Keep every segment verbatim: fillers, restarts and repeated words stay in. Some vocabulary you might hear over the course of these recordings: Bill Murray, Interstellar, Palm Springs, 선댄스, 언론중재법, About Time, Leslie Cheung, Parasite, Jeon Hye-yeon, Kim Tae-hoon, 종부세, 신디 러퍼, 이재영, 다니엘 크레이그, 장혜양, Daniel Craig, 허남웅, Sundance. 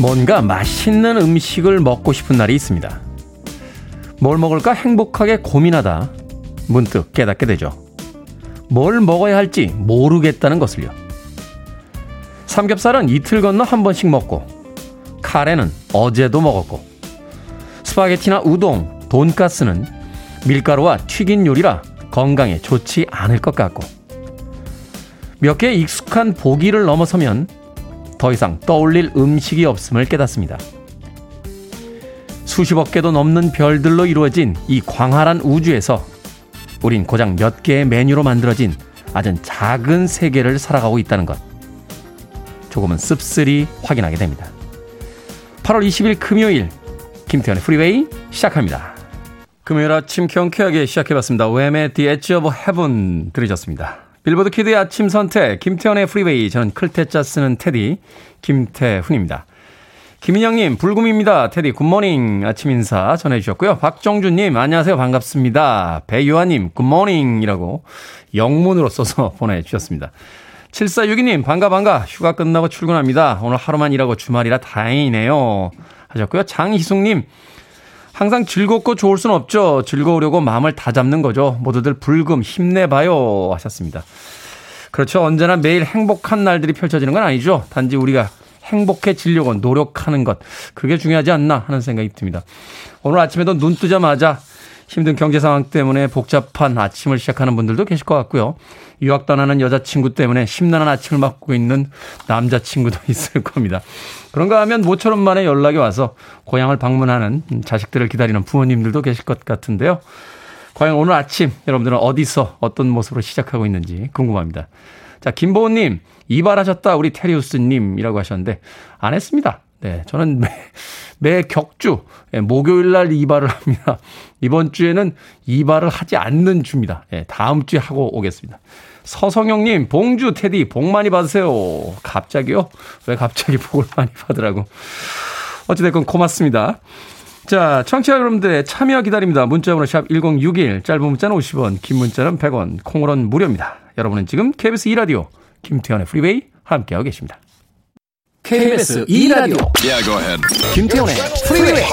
뭔가 맛있는 음식을 먹고 싶은 날이 있습니다. 뭘 먹을까 행복하게 고민하다 문득 깨닫게 되죠. 뭘 먹어야 할지 모르겠다는 것을요. 삼겹살은 이틀 건너 한 번씩 먹고, 카레는 어제도 먹었고, 스파게티나 우동, 돈가스는 밀가루와 튀긴 요리라 건강에 좋지 않을 것 같고, 몇 개의 익숙한 보기를 넘어서면 더 이상 떠올릴 음식이 없음을 깨닫습니다. 수십억 개도 넘는 별들로 이루어진 이 광활한 우주에서 우린 고작 몇 개의 메뉴로 만들어진 아주 작은 세계를 살아가고 있다는 것, 조금은 씁쓸히 확인하게 됩니다. 팔월 이십일 금요일, 김태현의 프리웨이 시작합니다. 금요일 아침 경쾌하게 시작해봤습니다. 웸의 The Edge of Heaven 들으셨습니다. 빌보드 키드의 아침 선택, 김태현의 프리웨이. 저는 클테짜 쓰는 테디 김태훈입니다. 김인영님, 불금입니다. 테디 굿모닝 아침 인사 전해주셨고요. 박정준님, 안녕하세요, 반갑습니다. 배유아님, 굿모닝이라고 영문으로 써서 보내주셨습니다. 칠사육이님, 반가 반가, 휴가 끝나고 출근합니다. 오늘 하루만 일하고 주말이라 다행이네요 하셨고요. 장희숙님, 항상 즐겁고 좋을 순 없죠. 즐거우려고 마음을 다 잡는 거죠. 모두들 불금 힘내봐요 하셨습니다. 그렇죠. 언제나 매일 행복한 날들이 펼쳐지는 건 아니죠. 단지 우리가 행복해지려고 노력하는 것, 그게 중요하지 않나 하는 생각이 듭니다. 오늘 아침에도 눈 뜨자마자 힘든 경제 상황 때문에 복잡한 아침을 시작하는 분들도 계실 것 같고요. 유학 떠나는 여자친구 때문에 심란한 아침을 맞고 있는 남자친구도 있을 겁니다. 그런가 하면 모처럼 만에 연락이 와서 고향을 방문하는 자식들을 기다리는 부모님들도 계실 것 같은데요. 과연 오늘 아침 여러분들은 어디서 어떤 모습으로 시작하고 있는지 궁금합니다. 자, 김보은님, 이발하셨다 우리 테리우스님이라고 하셨는데 안 했습니다. 네, 저는 매, 매 격주 예, 목요일날 이발을 합니다. 이번 주에는 이발을 하지 않는 주입니다. 예, 다음 주에 하고 오겠습니다. 서성영님, 봉주 테디 복 많이 받으세요. 갑자기요? 왜 갑자기 복을 많이 받으라고. 어찌됐건 고맙습니다. 자, 청취자 여러분들의 참여 기다립니다. 문자번호 샵 일공육일, 짧은 문자는 오십 원, 긴 문자는 백 원, 콩으로는 무료입니다. 여러분은 지금 케이비에스 이 라디오 김태현의 프리웨이 함께하고 계십니다. 케이비에스 이 라디오 yeah, go ahead. 김태훈의 프리웨이.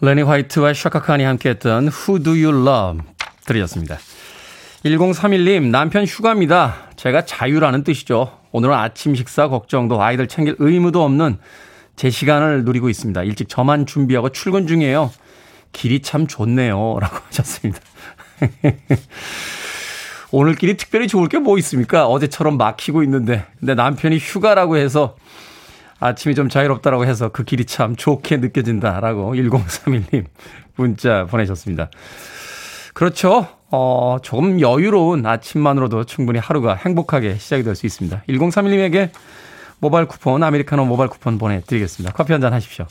레니 화이트와 샤카칸이 함께했던 Who Do You Love 들으셨습니다. 일공삼일님, 남편 휴가입니다. 제가 자유라는 뜻이죠. 오늘은 아침 식사 걱정도, 아이들 챙길 의무도 없는 제 시간을 누리고 있습니다. 일찍 저만 준비하고 출근 중이에요. 길이 참 좋네요 라고 하셨습니다. 오늘 길이 특별히 좋을 게 뭐 있습니까? 어제처럼 막히고 있는데, 근데 남편이 휴가라고 해서, 아침이 좀 자유롭다라고 해서 그 길이 참 좋게 느껴진다라고 일공삼일님 문자 보내셨습니다. 그렇죠. 어, 조금 여유로운 아침만으로도 충분히 하루가 행복하게 시작이 될 수 있습니다. 일공삼일님에게 모바일 쿠폰, 아메리카노 모바일 쿠폰 보내드리겠습니다. 커피 한잔 하십시오.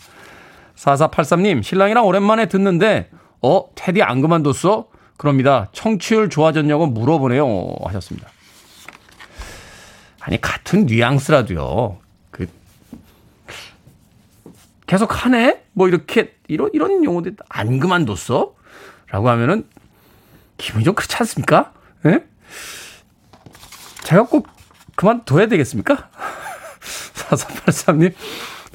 사사팔삼님, 신랑이랑 오랜만에 듣는데 어? 테디 안 그만뒀어? 그럽니다. 청취율 좋아졌냐고 물어보네요 하셨습니다. 아니, 같은 뉘앙스라도요. 계속 하네? 뭐 이렇게 이런 이런 용어들 안 그만뒀어? 라고 하면은 기분이 좀 그렇지 않습니까? 예? 제가 꼭 그만둬야 되겠습니까? 사사팔삼님,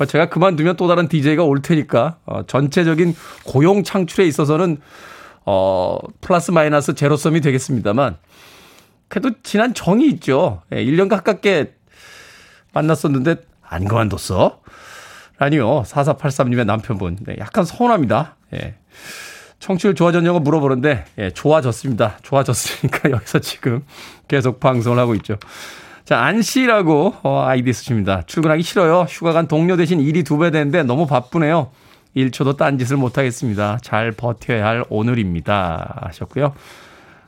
제가 그만두면 또 다른 디제이가 올 테니까 어, 전체적인 고용 창출에 있어서는 어, 플러스 마이너스 제로섬이 되겠습니다만, 그래도 지난 정이 있죠. 예, 일 년 가깝게 만났었는데 안 그만뒀어? 아니요. 사사팔삼님의 남편분. 네, 약간 서운합니다. 예. 청취율 좋아졌냐고 물어보는데, 예, 좋아졌습니다. 좋아졌으니까 여기서 지금 계속 방송을 하고 있죠. 자, 안씨라고 어, 아이디 쓰십니다. 출근하기 싫어요. 휴가 간 동료 대신 일이 두 배 되는데 너무 바쁘네요. 일 초도 딴짓을 못하겠습니다. 잘 버텨야 할 오늘입니다 하셨고요.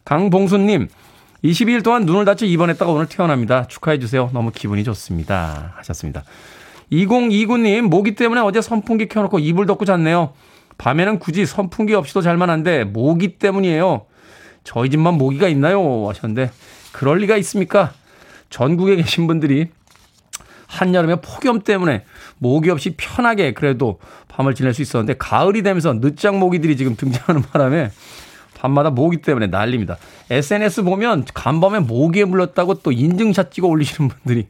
강봉수님, 이십이 일 동안 눈을 다쳐 입원했다가 오늘 퇴원합니다. 축하해 주세요. 너무 기분이 좋습니다. 하셨습니다. 이공이구 님, 모기 때문에 어제 선풍기 켜놓고 이불 덮고 잤네요. 밤에는 굳이 선풍기 없이도 잘만한데 모기 때문이에요. 저희 집만 모기가 있나요? 하셨는데 그럴 리가 있습니까? 전국에 계신 분들이 한여름에 폭염 때문에 모기 없이 편하게 그래도 밤을 지낼 수 있었는데 가을이 되면서 늦장 모기들이 지금 등장하는 바람에 밤마다 모기 때문에 난립니다. 에스엔에스 보면 간밤에 모기에 물렸다고 또 인증샷 찍어 올리시는 분들이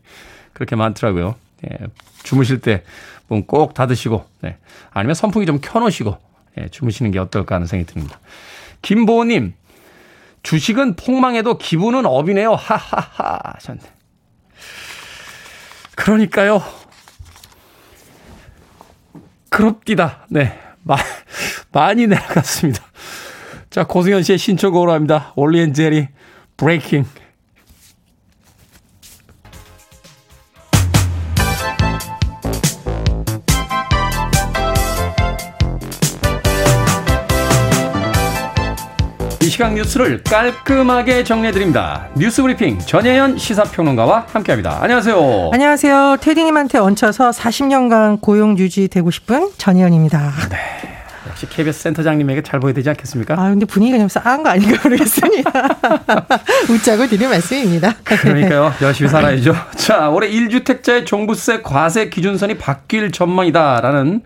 그렇게 많더라고요. 예, 주무실 때 문 꼭 닫으시고 예, 아니면 선풍기 좀 켜놓으시고 예, 주무시는 게 어떨까 하는 생각이 듭니다. 김보호님, 주식은 폭망해도 기분은 업이네요. 하하하 하셨네. 그러니까요. 그럽디다. 네, 마, 많이 내려갔습니다. 자, 고승현 씨의 신청곡으로 합니다. 올리 앤 제리 브레이킹. 이 시각 뉴스를 깔끔하게 정리해드립니다. 뉴스브리핑 전혜연 시사평론가와 함께합니다. 안녕하세요. 안녕하세요. 테디님한테 얹혀서 사십 년간 고용 유지되고 싶은 전혜연입니다. 네. 역시 케이비에스 센터장님에게 잘 보여야 되지 않겠습니까? 아, 근데 분위기가 좀 싸한 거 아닌가 모르겠습니다. 웃자고 드린 말씀입니다. 그러니까요. 열심히 살아야죠. 자, 올해 일 주택자의 종부세 과세 기준선이 바뀔 전망이다라는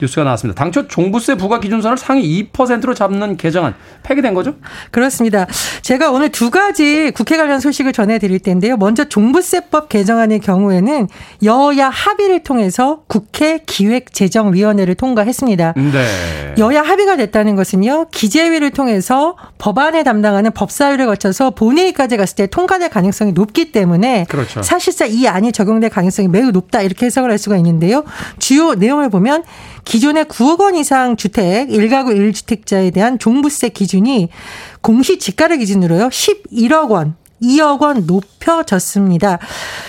뉴스가 나왔습니다. 당초 종부세 부과 기준선을 상위 이 퍼센트로 잡는 개정안 폐기된 거죠? 그렇습니다. 제가 오늘 두 가지 국회 관련 소식을 전해드릴 텐데요. 먼저 종부세법 개정안의 경우에는 여야 합의를 통해서 국회 기획재정위원회를 통과했습니다. 네. 여야 합의가 됐다는 것은요. 기재위를 통해서 법안을 담당하는 법사위를 거쳐서 본회의까지 갔을 때 통과될 가능성이 높기 때문에 그렇죠. 사실상 이 안이 적용될 가능성이 매우 높다 이렇게 해석을 할 수가 있는데요. 주요 내용을 보면 기존의 구억 원 이상 주택 일 가구 일 주택자에 대한 종부세 기준이 공시지가를 기준으로요 십일억 원, 이억 원 높여졌습니다.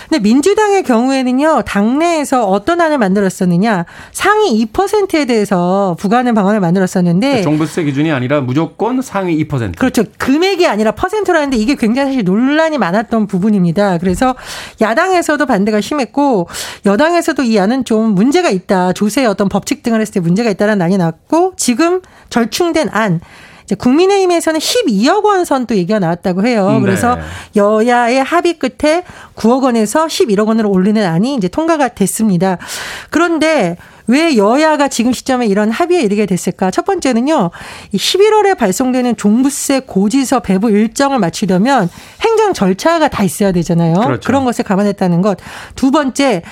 근데 민주당의 경우에는요 당내에서 어떤 안을 만들었었느냐 상위 이 퍼센트에 대해서 부과하는 방안을 만들었었는데 종부세 기준이 아니라 무조건 상위 이 퍼센트. 그렇죠. 금액이 아니라 퍼센트로 하는데 이게 굉장히 사실 논란이 많았던 부분입니다. 그래서 야당에서도 반대가 심했고 여당에서도 이 안은 좀 문제가 있다. 조세의 어떤 법칙 등을 했을 때 문제가 있다라는 안이 나왔고 지금 절충된 안. 국민의힘에서는 십이억 원 선 또 얘기가 나왔다고 해요. 그래서 네. 여야의 합의 끝에 구억 원에서 십일억 원으로 올리는 안이 이제 통과가 됐습니다. 그런데 왜 여야가 지금 시점에 이런 합의에 이르게 됐을까? 첫 번째는요. 십일월에 발송되는 종부세 고지서 배부 일정을 마치려면 행정 절차가 다 있어야 되잖아요. 그렇죠. 그런 것을 감안했다는 것. 두 번째,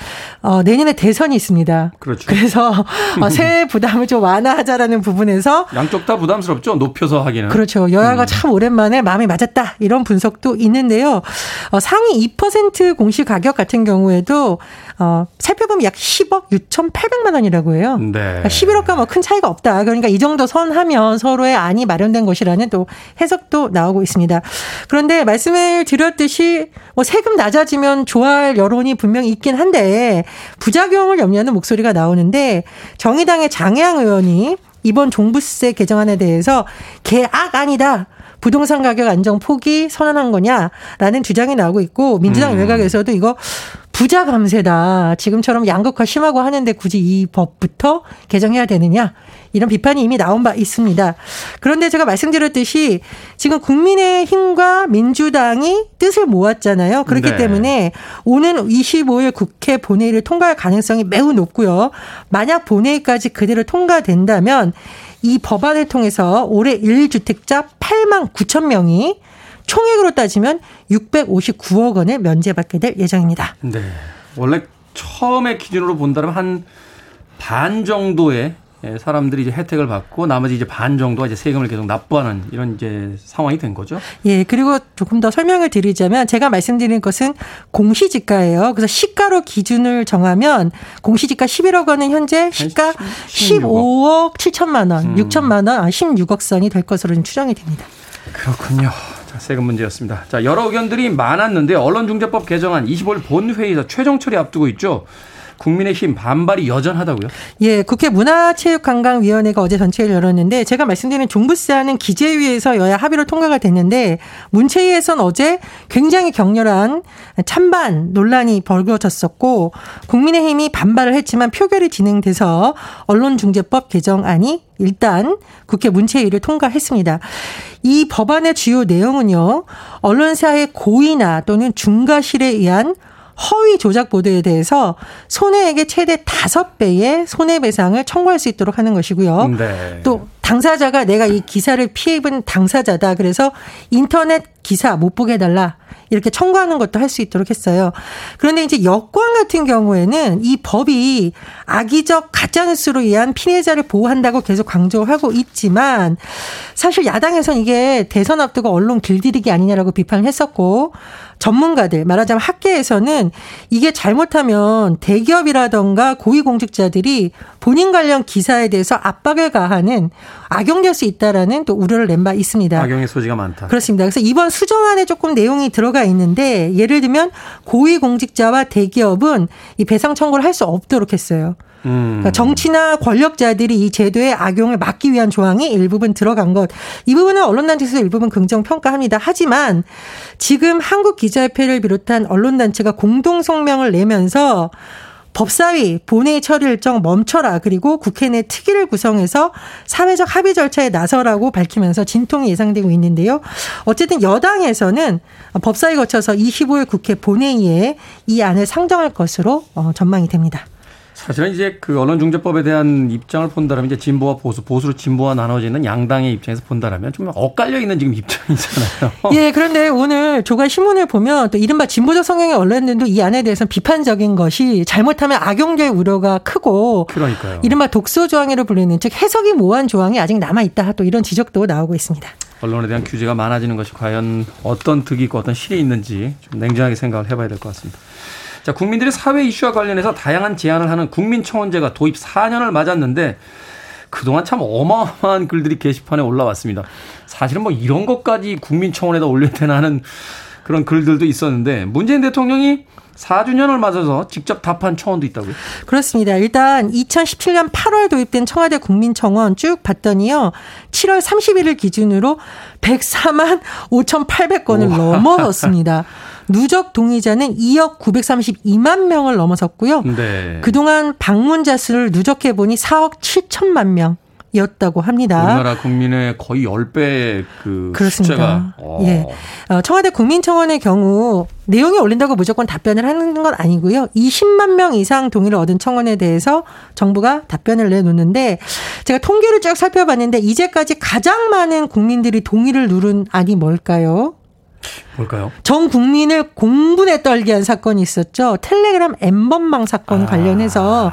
어, 내년에 대선이 있습니다. 그렇죠. 그래서 어, 세액 부담을 좀 완화하자라는 부분에서 양쪽 다 부담스럽죠. 높여서 하기는. 그렇죠. 여야가 음. 참 오랜만에 마음이 맞았다. 이런 분석도 있는데요. 어, 상위 이 퍼센트 공시 가격 같은 경우에도 어, 살펴보면 약 십억 육천팔백만 원 이라고 해요. 네. 그러니까 십일억과 뭐 큰 차이가 없다. 그러니까 이 정도 선하면 서로의 안이 마련된 것이라는 또 해석도 나오고 있습니다. 그런데 말씀을 드렸듯이 뭐 세금 낮아지면 좋아할 여론이 분명히 있긴 한데 부작용을 염려하는 목소리가 나오는데 정의당의 장혜양 의원이 이번 종부세 개정안에 대해서 개악 아니다. 부동산 가격 안정 포기 선언한 거냐라는 주장이 나오고 있고 민주당 음. 외곽에서도 이거 부자 감세다. 지금처럼 양극화 심하고 하는데 굳이 이 법부터 개정해야 되느냐. 이런 비판이 이미 나온 바 있습니다. 그런데 제가 말씀드렸듯이 지금 국민의힘과 민주당이 뜻을 모았잖아요. 그렇기 네. 때문에 오는 이십오일 국회 본회의를 통과할 가능성이 매우 높고요. 만약 본회의까지 그대로 통과된다면 이 법안을 통해서 올해 일 주택자 팔만 구천 명이 총액으로 따지면 육백오십구억 원을 면제받게 될 예정입니다. 네, 원래 처음에 기준으로 본다면 한 반 정도의 사람들이 이제 혜택을 받고 나머지 이제 반 정도가 이제 세금을 계속 납부하는 이런 이제 상황이 된 거죠. 예, 그리고 조금 더 설명을 드리자면 제가 말씀드린 것은 공시지가예요. 그래서 시가로 기준을 정하면 공시지가 십일억 원은 현재 시가 십오억 칠천만 원, 음. 육천만 원, 아, 십육억 선이 될 것으로 추정이 됩니다. 그렇군요. 자, 세금 문제였습니다. 자, 여러 의견들이 많았는데 언론중재법 개정안 이십오일 본회의에서 최종 처리 앞두고 있죠. 국민의힘 반발이 여전하다고요? 예, 국회 문화체육관광위원회가 어제 전체회를 열었는데 제가 말씀드린 종부세안은 기재위에서 여야 합의로 통과가 됐는데 문체위에서는 어제 굉장히 격렬한 찬반 논란이 벌어졌었고 국민의힘이 반발을 했지만 표결이 진행돼서 언론중재법 개정안이 일단 국회 문체위를 통과했습니다. 이 법안의 주요 내용은요. 언론사의 고의나 또는 중과실에 의한 허위 조작 보도에 대해서 손해액의 최대 다섯 배의 손해배상을 청구할 수 있도록 하는 것이고요. 네. 또 당사자가 내가 이 기사를 피해 입은 당사자다. 그래서 인터넷 기사 못 보게 해달라. 이렇게 청구하는 것도 할 수 있도록 했어요. 그런데 이제 여권 같은 경우에는 이 법이 악의적 가짜뉴스로 의한 피해자를 보호한다고 계속 강조하고 있지만 사실 야당에서는 이게 대선 앞두고 언론 길들이기 아니냐라고 비판을 했었고 전문가들 말하자면 학계에서는 이게 잘못하면 대기업이라든가 고위공직자들이 본인 관련 기사에 대해서 압박을 가하는 악용될 수 있다라는 또 우려를 낸 바 있습니다. 악용의 소지가 많다. 그렇습니다. 그래서 이번 수정안에 조금 내용이 들어가 있는데 예를 들면 고위공직자와 대기업은 이 배상 청구를 할 수 없도록 했어요. 음. 그러니까 정치나 권력자들이 이 제도의 악용을 막기 위한 조항이 일부분 들어간 것. 이 부분은 언론단체에서 일부분 긍정 평가합니다. 하지만 지금 한국기자협회를 비롯한 언론단체가 공동성명을 내면서 법사위 본회의 처리 일정 멈춰라. 그리고 국회 내 특위를 구성해서 사회적 합의 절차에 나서라고 밝히면서 진통이 예상되고 있는데요. 어쨌든 여당에서는 법사위 거쳐서 이십오일 국회 본회의에 이 안을 상정할 것으로 전망이 됩니다. 사실은 이제 그 언론중재법에 대한 입장을 본다라면 이제 진보와 보수, 보수로 진보와 나눠지는 양당의 입장에서 본다라면 좀 엇갈려 있는 지금 입장이잖아요. 예, 그런데 오늘 조간 신문을 보면 또 이른바 진보적 성향의 언론들도 이 안에 대해서는 비판적인 것이 잘못하면 악용될 우려가 크고 그러니까요. 이른바 독소 조항이라고 불리는 즉 해석이 모호한 조항이 아직 남아 있다. 또 이런 지적도 나오고 있습니다. 언론에 대한 규제가 많아지는 것이 과연 어떤 득이 있고 어떤 실이 있는지 좀 냉정하게 생각을 해봐야 될 것 같습니다. 자, 국민들이 사회 이슈와 관련해서 다양한 제안을 하는 국민청원제가 도입 사 년을 맞았는데 그동안 참 어마어마한 글들이 게시판에 올라왔습니다. 사실은 뭐 이런 것까지 국민청원에다 올려야 되나 하는 그런 글들도 있었는데 문재인 대통령이 사 주년을 맞아서 직접 답한 청원도 있다고요? 그렇습니다. 일단 이천십칠년 팔월 도입된 청와대 국민청원 쭉 봤더니요. 칠월 삼십일일 기준으로 백사만 오천팔백 건을 우와. 넘어섰습니다. 누적 동의자는 이억 구백삼십이만 명을 넘어섰고요. 네. 그동안 방문자 수를 누적해보니 사억 칠천만 명. 이었다고 합니다. 우리나라 국민의 거의 십 배 그 숫자가. 예. 청와대 국민청원의 경우 내용이 올린다고 무조건 답변을 하는 건 아니고요. 이십만 명 이상 동의를 얻은 청원에 대해서 정부가 답변을 내놓는데 제가 통계를 쭉 살펴봤는데 이제까지 가장 많은 국민들이 동의를 누른 안이 뭘까요? 뭘까요? 전 국민을 공분에 떨게 한 사건이 있었죠. 텔레그램 엠번방 사건 아. 관련해서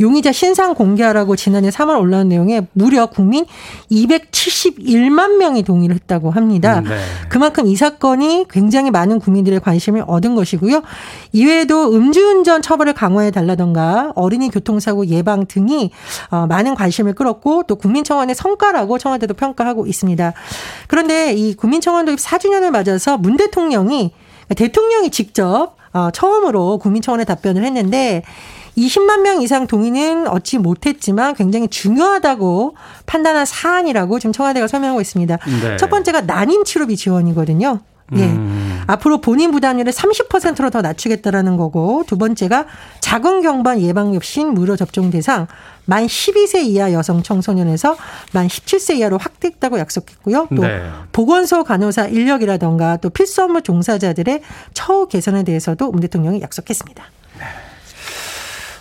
용의자 신상 공개하라고 지난해 삼월 올라온 내용에 무려 국민 이백칠십일만 명이 동의를 했다고 합니다. 네. 그만큼 이 사건이 굉장히 많은 국민들의 관심을 얻은 것이고요. 이외에도 음주운전 처벌을 강화해달라던가 어린이 교통사고 예방 등이 많은 관심을 끌었고 또 국민청원의 성과라고 청와대도 평가하고 있습니다. 그런데 이 국민청원 도입 사 주년을 맞아서 문 대통령이 대통령이 직접 처음으로 국민청원에 답변을 했는데 이십만 명 이상 동의는 얻지 못했지만 굉장히 중요하다고 판단한 사안이라고 지금 청와대가 설명하고 있습니다. 네. 첫 번째가 난임 치료비 지원이거든요. 예. 음. 앞으로 본인 부담률을 삼십 퍼센트로 더 낮추겠다라는 거고 두 번째가 자궁경반 예방접신 무료 접종 대상 만 십이세 이하 여성 청소년에서 만 십칠세 이하로 확대했다고 약속했고요. 또 네. 보건소 간호사 인력이라든가 또 필수 업무 종사자들의 처우 개선에 대해서도 문 대통령이 약속했습니다. 네.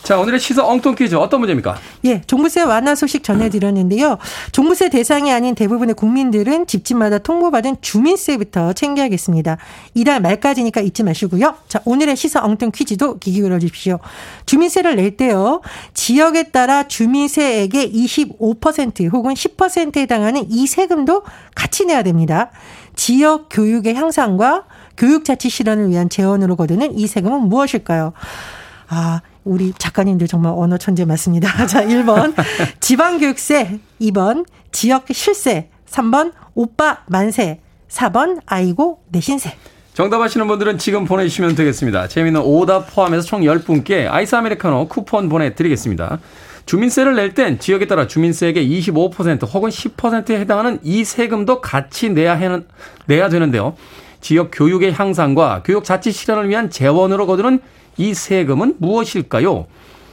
자, 오늘의 시사 엉뚱 퀴즈 어떤 문제입니까? 예, 종부세 완화 소식 전해드렸는데요. 종부세 대상이 아닌 대부분의 국민들은 집집마다 통보받은 주민세부터 챙겨야겠습니다. 이달 말까지니까 잊지 마시고요. 자, 오늘의 시사 엉뚱 퀴즈도 귀 기울여 주십시오. 주민세를 낼 때요. 지역에 따라 주민세액의 이십오 퍼센트 혹은 십 퍼센트에 해당하는 이 세금도 같이 내야 됩니다. 지역 교육의 향상과 교육자치 실현을 위한 재원으로 거두는 이 세금은 무엇일까요? 아, 우리 작가님들 정말 언어 천재 맞습니다. 자, 일 번 지방교육세, 이 번 지역실세, 삼 번 오빠 만세, 사 번 아이고 내신세. 정답 아시는 분들은 지금 보내주시면 되겠습니다. 재미있는 오답 포함해서 총 열 분께 아이스 아메리카노 쿠폰 보내드리겠습니다. 주민세를 낼 땐 지역에 따라 주민세액의 이십오 퍼센트 혹은 십 퍼센트에 해당하는 이 세금도 같이 내야, 해는, 내야 되는데요. 지역 교육의 향상과 교육 자치 실현을 위한 재원으로 거두는 이 세금은 무엇일까요?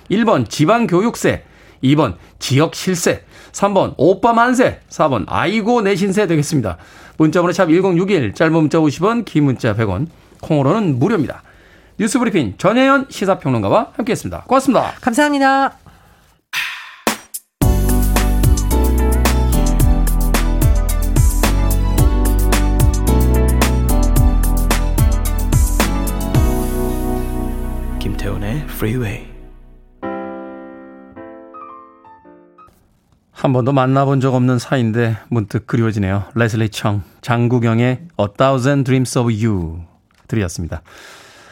일 번 지방교육세, 이 번 지역실세, 삼 번 오빠만세, 사 번 아이고 내신세 되겠습니다. 문자번호 샵 일공육일, 짧은 문자 오십 원, 긴 문자 백 원, 콩으로는 무료입니다. 뉴스브리핑 전혜연 시사평론가와 함께했습니다. 고맙습니다. 감사합니다. 김태훈의 Freeway. 한 번도 만나본 적 없는 사이인데 문득 그리워지네요. 레슬리 청, 장국영의 A Thousand Dreams of You 들이었습니다.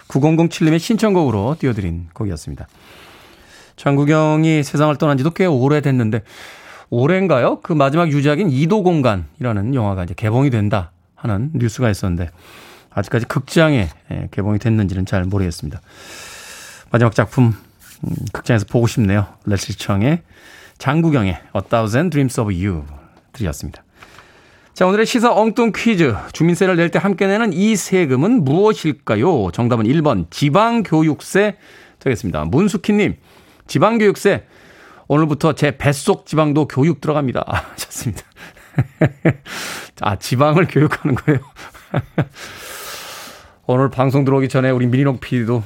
구공공칠님의 신청곡으로 띄워드린 곡이었습니다. 장국영이 세상을 떠난 지도 꽤 오래됐는데 올해인가요? 그 마지막 유작인 이도공간이라는 영화가 이제 개봉이 된다 하는 뉴스가 있었는데 아직까지 극장에 개봉이 됐는지는 잘 모르겠습니다. 마지막 작품 음, 극장에서 보고 싶네요. 레슬리 청의 장국영의 A Thousand Dreams of You 들이었습니다. 자, 오늘의 시사 엉뚱 퀴즈. 주민세를 낼 때 함께 내는 이 세금은 무엇일까요? 정답은 일 번 지방교육세 되겠습니다. 문숙희님, 지방교육세. 오늘부터 제 뱃속 지방도 교육 들어갑니다. 아, 좋습니다. 아, 지방을 교육하는 거예요. 오늘 방송 들어오기 전에 우리 민희롱 피디도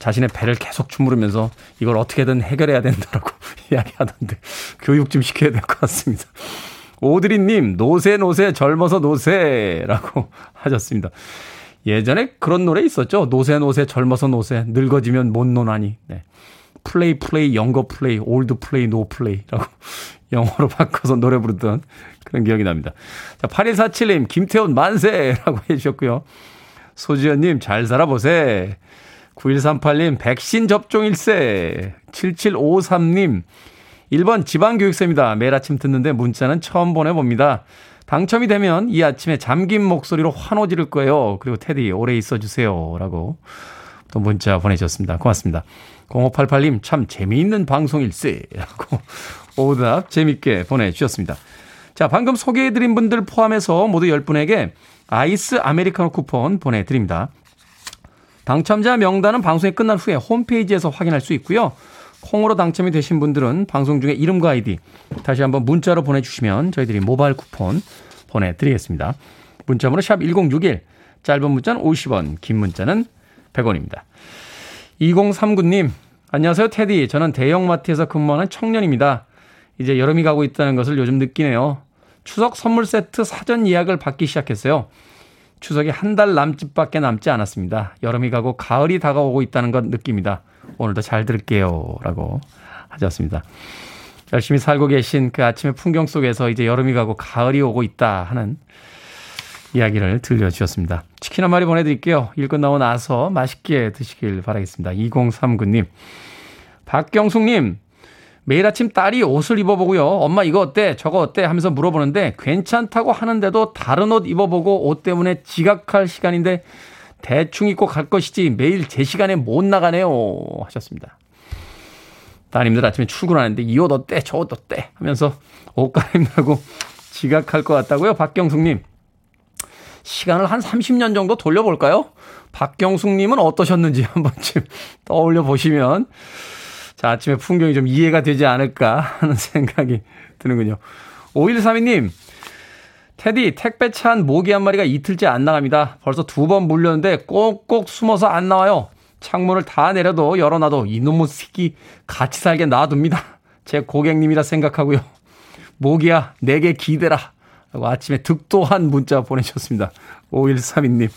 자신의 배를 계속 주무르면서 이걸 어떻게든 해결해야 된다라고 이야기하던데 교육 좀 시켜야 될 것 같습니다. 오드리님, 노세 노세 젊어서 노세라고 하셨습니다. 예전에 그런 노래 있었죠. 노세 노세 젊어서 노세, 늙어지면 못 노나니. 네. 플레이 플레이 영거 플레이 올드 플레이 노 플레이라고 영어로 바꿔서 노래 부르던 그런 기억이 납니다. 자, 팔일사칠님 김태훈 만세라고 해주셨고요. 소지연님 잘 살아보세. 구일삼팔님 백신 접종일세. 칠칠오삼님 일 번 지방교육세입니다. 매일 아침 듣는데 문자는 처음 보내봅니다. 당첨이 되면 이 아침에 잠긴 목소리로 환호 지를 거예요. 그리고 테디 오래 있어주세요 라고 또 문자 보내주셨습니다. 고맙습니다. 공오팔팔님 참 재미있는 방송일세 라고 오답 재미있게 보내주셨습니다. 자, 방금 소개해드린 분들 포함해서 모두 열 분에게 아이스 아메리카노 쿠폰 보내드립니다. 당첨자 명단은 방송이 끝난 후에 홈페이지에서 확인할 수 있고요. 콩으로 당첨이 되신 분들은 방송 중에 이름과 아이디 다시 한번 문자로 보내주시면 저희들이 모바일 쿠폰 보내드리겠습니다. 문자번호 샵 일공육일, 짧은 문자는 오십 원, 긴 문자는 백 원입니다. 이공삼구님, 안녕하세요 테디. 저는 대형마트에서 근무하는 청년입니다. 이제 여름이 가고 있다는 것을 요즘 느끼네요. 추석 선물 세트 사전 예약을 받기 시작했어요. 추석이 한 달 남짓밖에 남지 않았습니다. 여름이 가고 가을이 다가오고 있다는 것 느낍니다. 오늘도 잘 들을게요 라고 하셨습니다. 열심히 살고 계신 그 아침의 풍경 속에서 이제 여름이 가고 가을이 오고 있다 하는 이야기를 들려주셨습니다. 치킨 한 마리 보내드릴게요. 일 끝나고 나서 맛있게 드시길 바라겠습니다. 이공삼구님. 박경숙님. 매일 아침 딸이 옷을 입어보고요. 엄마 이거 어때? 저거 어때? 하면서 물어보는데 괜찮다고 하는데도 다른 옷 입어보고 옷 때문에 지각할 시간인데 대충 입고 갈 것이지 매일 제 시간에 못 나가네요 하셨습니다. 따님들 아침에 출근하는데 이 옷 어때? 저 옷 어때? 하면서 옷 갈아입느라고 지각할 것 같다고요. 박경숙님. 시간을 한 삼십 년 정도 돌려볼까요? 박경숙님은 어떠셨는지 한 번쯤 떠올려 보시면 자, 아침에 풍경이 좀 이해가 되지 않을까 하는 생각이 드는군요. 오일삼이님, 테디, 택배 차 한 모기 한 마리가 이틀째 안 나갑니다. 벌써 두 번 물렸는데 꼭꼭 숨어서 안 나와요. 창문을 다 내려도 열어놔도 이놈의 새끼 같이 살게 놔둡니다. 제 고객님이라 생각하고요. 모기야, 내게 기대라. 라고 아침에 득도한 문자 보내셨습니다. 오일삼이님.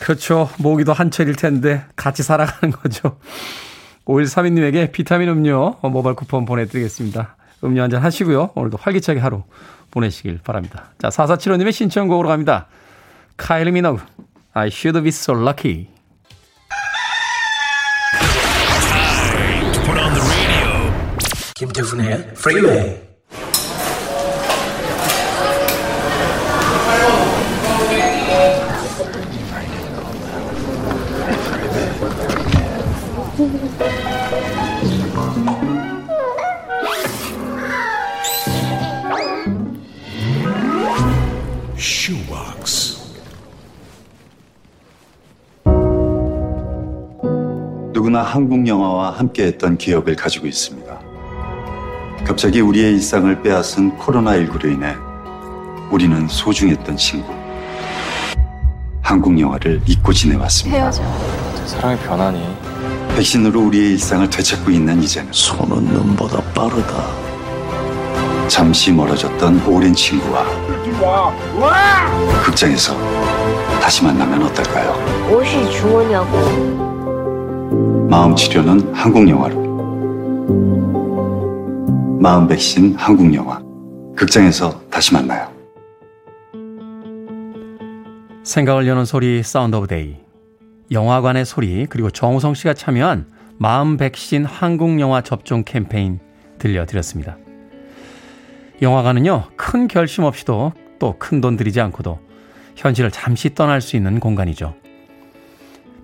그렇죠. 모기도 한 철일 텐데 같이 살아가는 거죠. 오일삼이님에게 비타민 음료 모바일 쿠폰 보내드리겠습니다. 음료 한잔 하시고요. 오늘도 활기차게 하루 보내시길 바랍니다. 자, 사사칠오님의 신청곡으로 갑니다. Kylie Minogue, I should be so lucky. Put on the radio. 김태훈의 Freeway. 누구나 한국 영화와 함께했던 기억을 가지고 있습니다. 갑자기 우리의 일상을 빼앗은 코로나십구로 인해 우리는 소중했던 친구, 한국 영화를 잊고 지내왔습니다. 헤어져. 사랑이 변하니. 백신으로 우리의 일상을 되찾고 있는 이제는 손은 눈보다 빠르다. 잠시 멀어졌던 오랜 친구와 와. 와. 극장에서 다시 만나면 어떨까요? 옷이 주머냐고. 마음 치료는 한국 영화로. 마음 백신 한국 영화. 극장에서 다시 만나요. 생각을 여는 소리 사운드 오브 데이, 영화관의 소리, 그리고 정우성 씨가 참여한 마음 백신 한국 영화 접종 캠페인 들려드렸습니다. 영화관은요, 큰 결심 없이도 또 큰 돈 들이지 않고도 현실을 잠시 떠날 수 있는 공간이죠.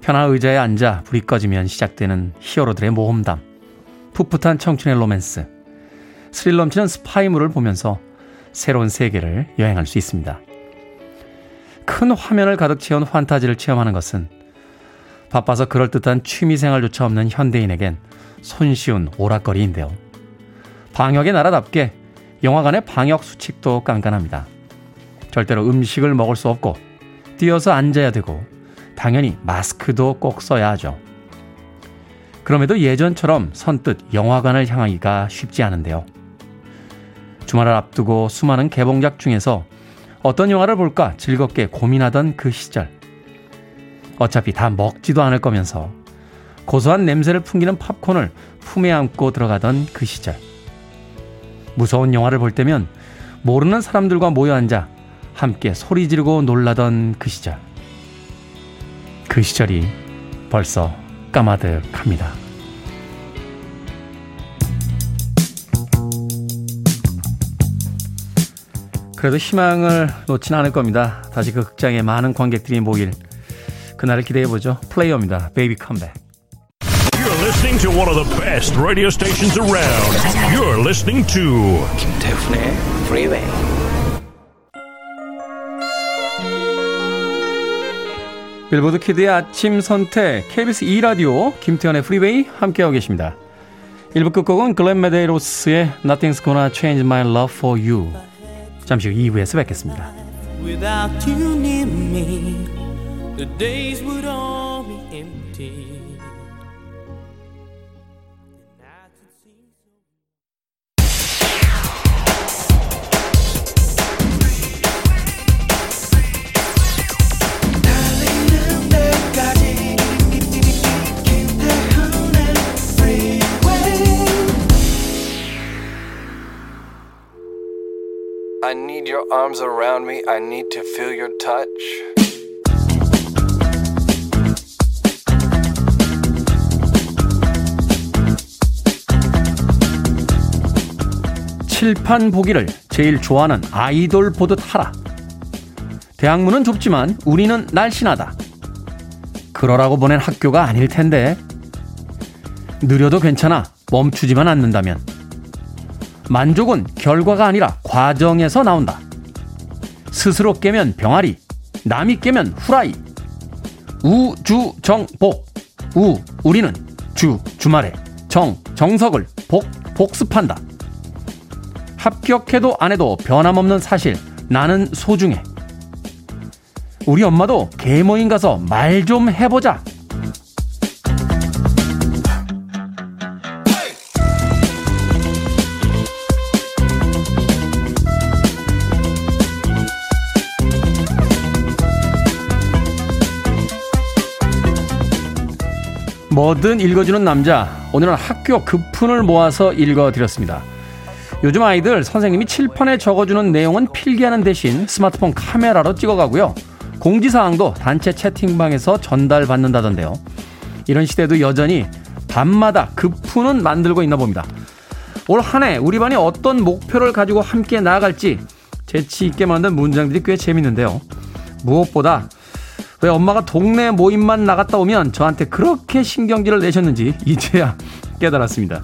편한 의자에 앉아 불이 꺼지면 시작되는 히어로들의 모험담, 풋풋한 청춘의 로맨스, 스릴 넘치는 스파이물을 보면서 새로운 세계를 여행할 수 있습니다. 큰 화면을 가득 채운 환타지를 체험하는 것은 바빠서 그럴듯한 취미생활조차 없는 현대인에겐 손쉬운 오락거리인데요. 방역의 나라답게 영화관의 방역 수칙도 깐깐합니다. 절대로 음식을 먹을 수 없고, 뛰어서 앉아야 되고, 당연히 마스크도 꼭 써야 하죠. 그럼에도 예전처럼 선뜻 영화관을 향하기가 쉽지 않은데요. 주말을 앞두고 수많은 개봉작 중에서 어떤 영화를 볼까 즐겁게 고민하던 그 시절, 어차피 다 먹지도 않을 거면서 고소한 냄새를 풍기는 팝콘을 품에 안고 들어가던 그 시절, 무서운 영화를 볼 때면 모르는 사람들과 모여 앉아 함께 소리 지르고 놀라던 그 시절, 그 시절이 벌써 까마득합니다. 그래도 희망을 놓진 않을 겁니다. 다시 그 극장에 많은 관객들이 모일 그날을 기대해보죠. 플레이어입니다. 베이비 컴백. You're listening to one of the best radio stations around. You're listening to 김태훈의 Freeway. 빌보드 키드의 아침 선택 케이비에스 이 라디오 김태훈의 Freeway 함께하고 계십니다. 일 부 끝곡은 글렌 메데이로스의 Nothing's Gonna Change My Love For You. 잠시 후 이 부에서 뵙겠습니다. Without you near me, the days would all be empty. I need your arms around me. I need to feel your touch. 칠판 보기를 제일 좋아하는 아이돌 보듯 하라. 대학문은 좁지만 우리는 날씬하다. 그러라고 보낸 학교가 아닐 텐데. 느려도 괜찮아. 멈추지만 않는다면. 만족은 결과가 아니라 과정에서 나온다. 스스로 깨면 병아리, 남이 깨면 후라이. 우주정복. 우, 우리는 주, 주말에 정, 정석을 복, 복습한다. 합격해도 안 해도 변함없는 사실, 나는 소중해. 우리 엄마도 개 모임 가서 말 좀 해보자. 뭐든 읽어주는 남자, 오늘은 학교 급훈을 모아서 읽어드렸습니다. 요즘 아이들 선생님이 칠판에 적어주는 내용은 필기하는 대신 스마트폰 카메라로 찍어가고요, 공지사항도 단체 채팅방에서 전달받는다던데요. 이런 시대도 여전히 밤마다 급훈은 만들고 있나 봅니다. 올 한 해 우리 반이 어떤 목표를 가지고 함께 나아갈지 재치있게 만든 문장들이 꽤 재밌는데요. 무엇보다 왜 엄마가 동네 모임만 나갔다 오면 저한테 그렇게 신경질을 내셨는지 이제야 깨달았습니다.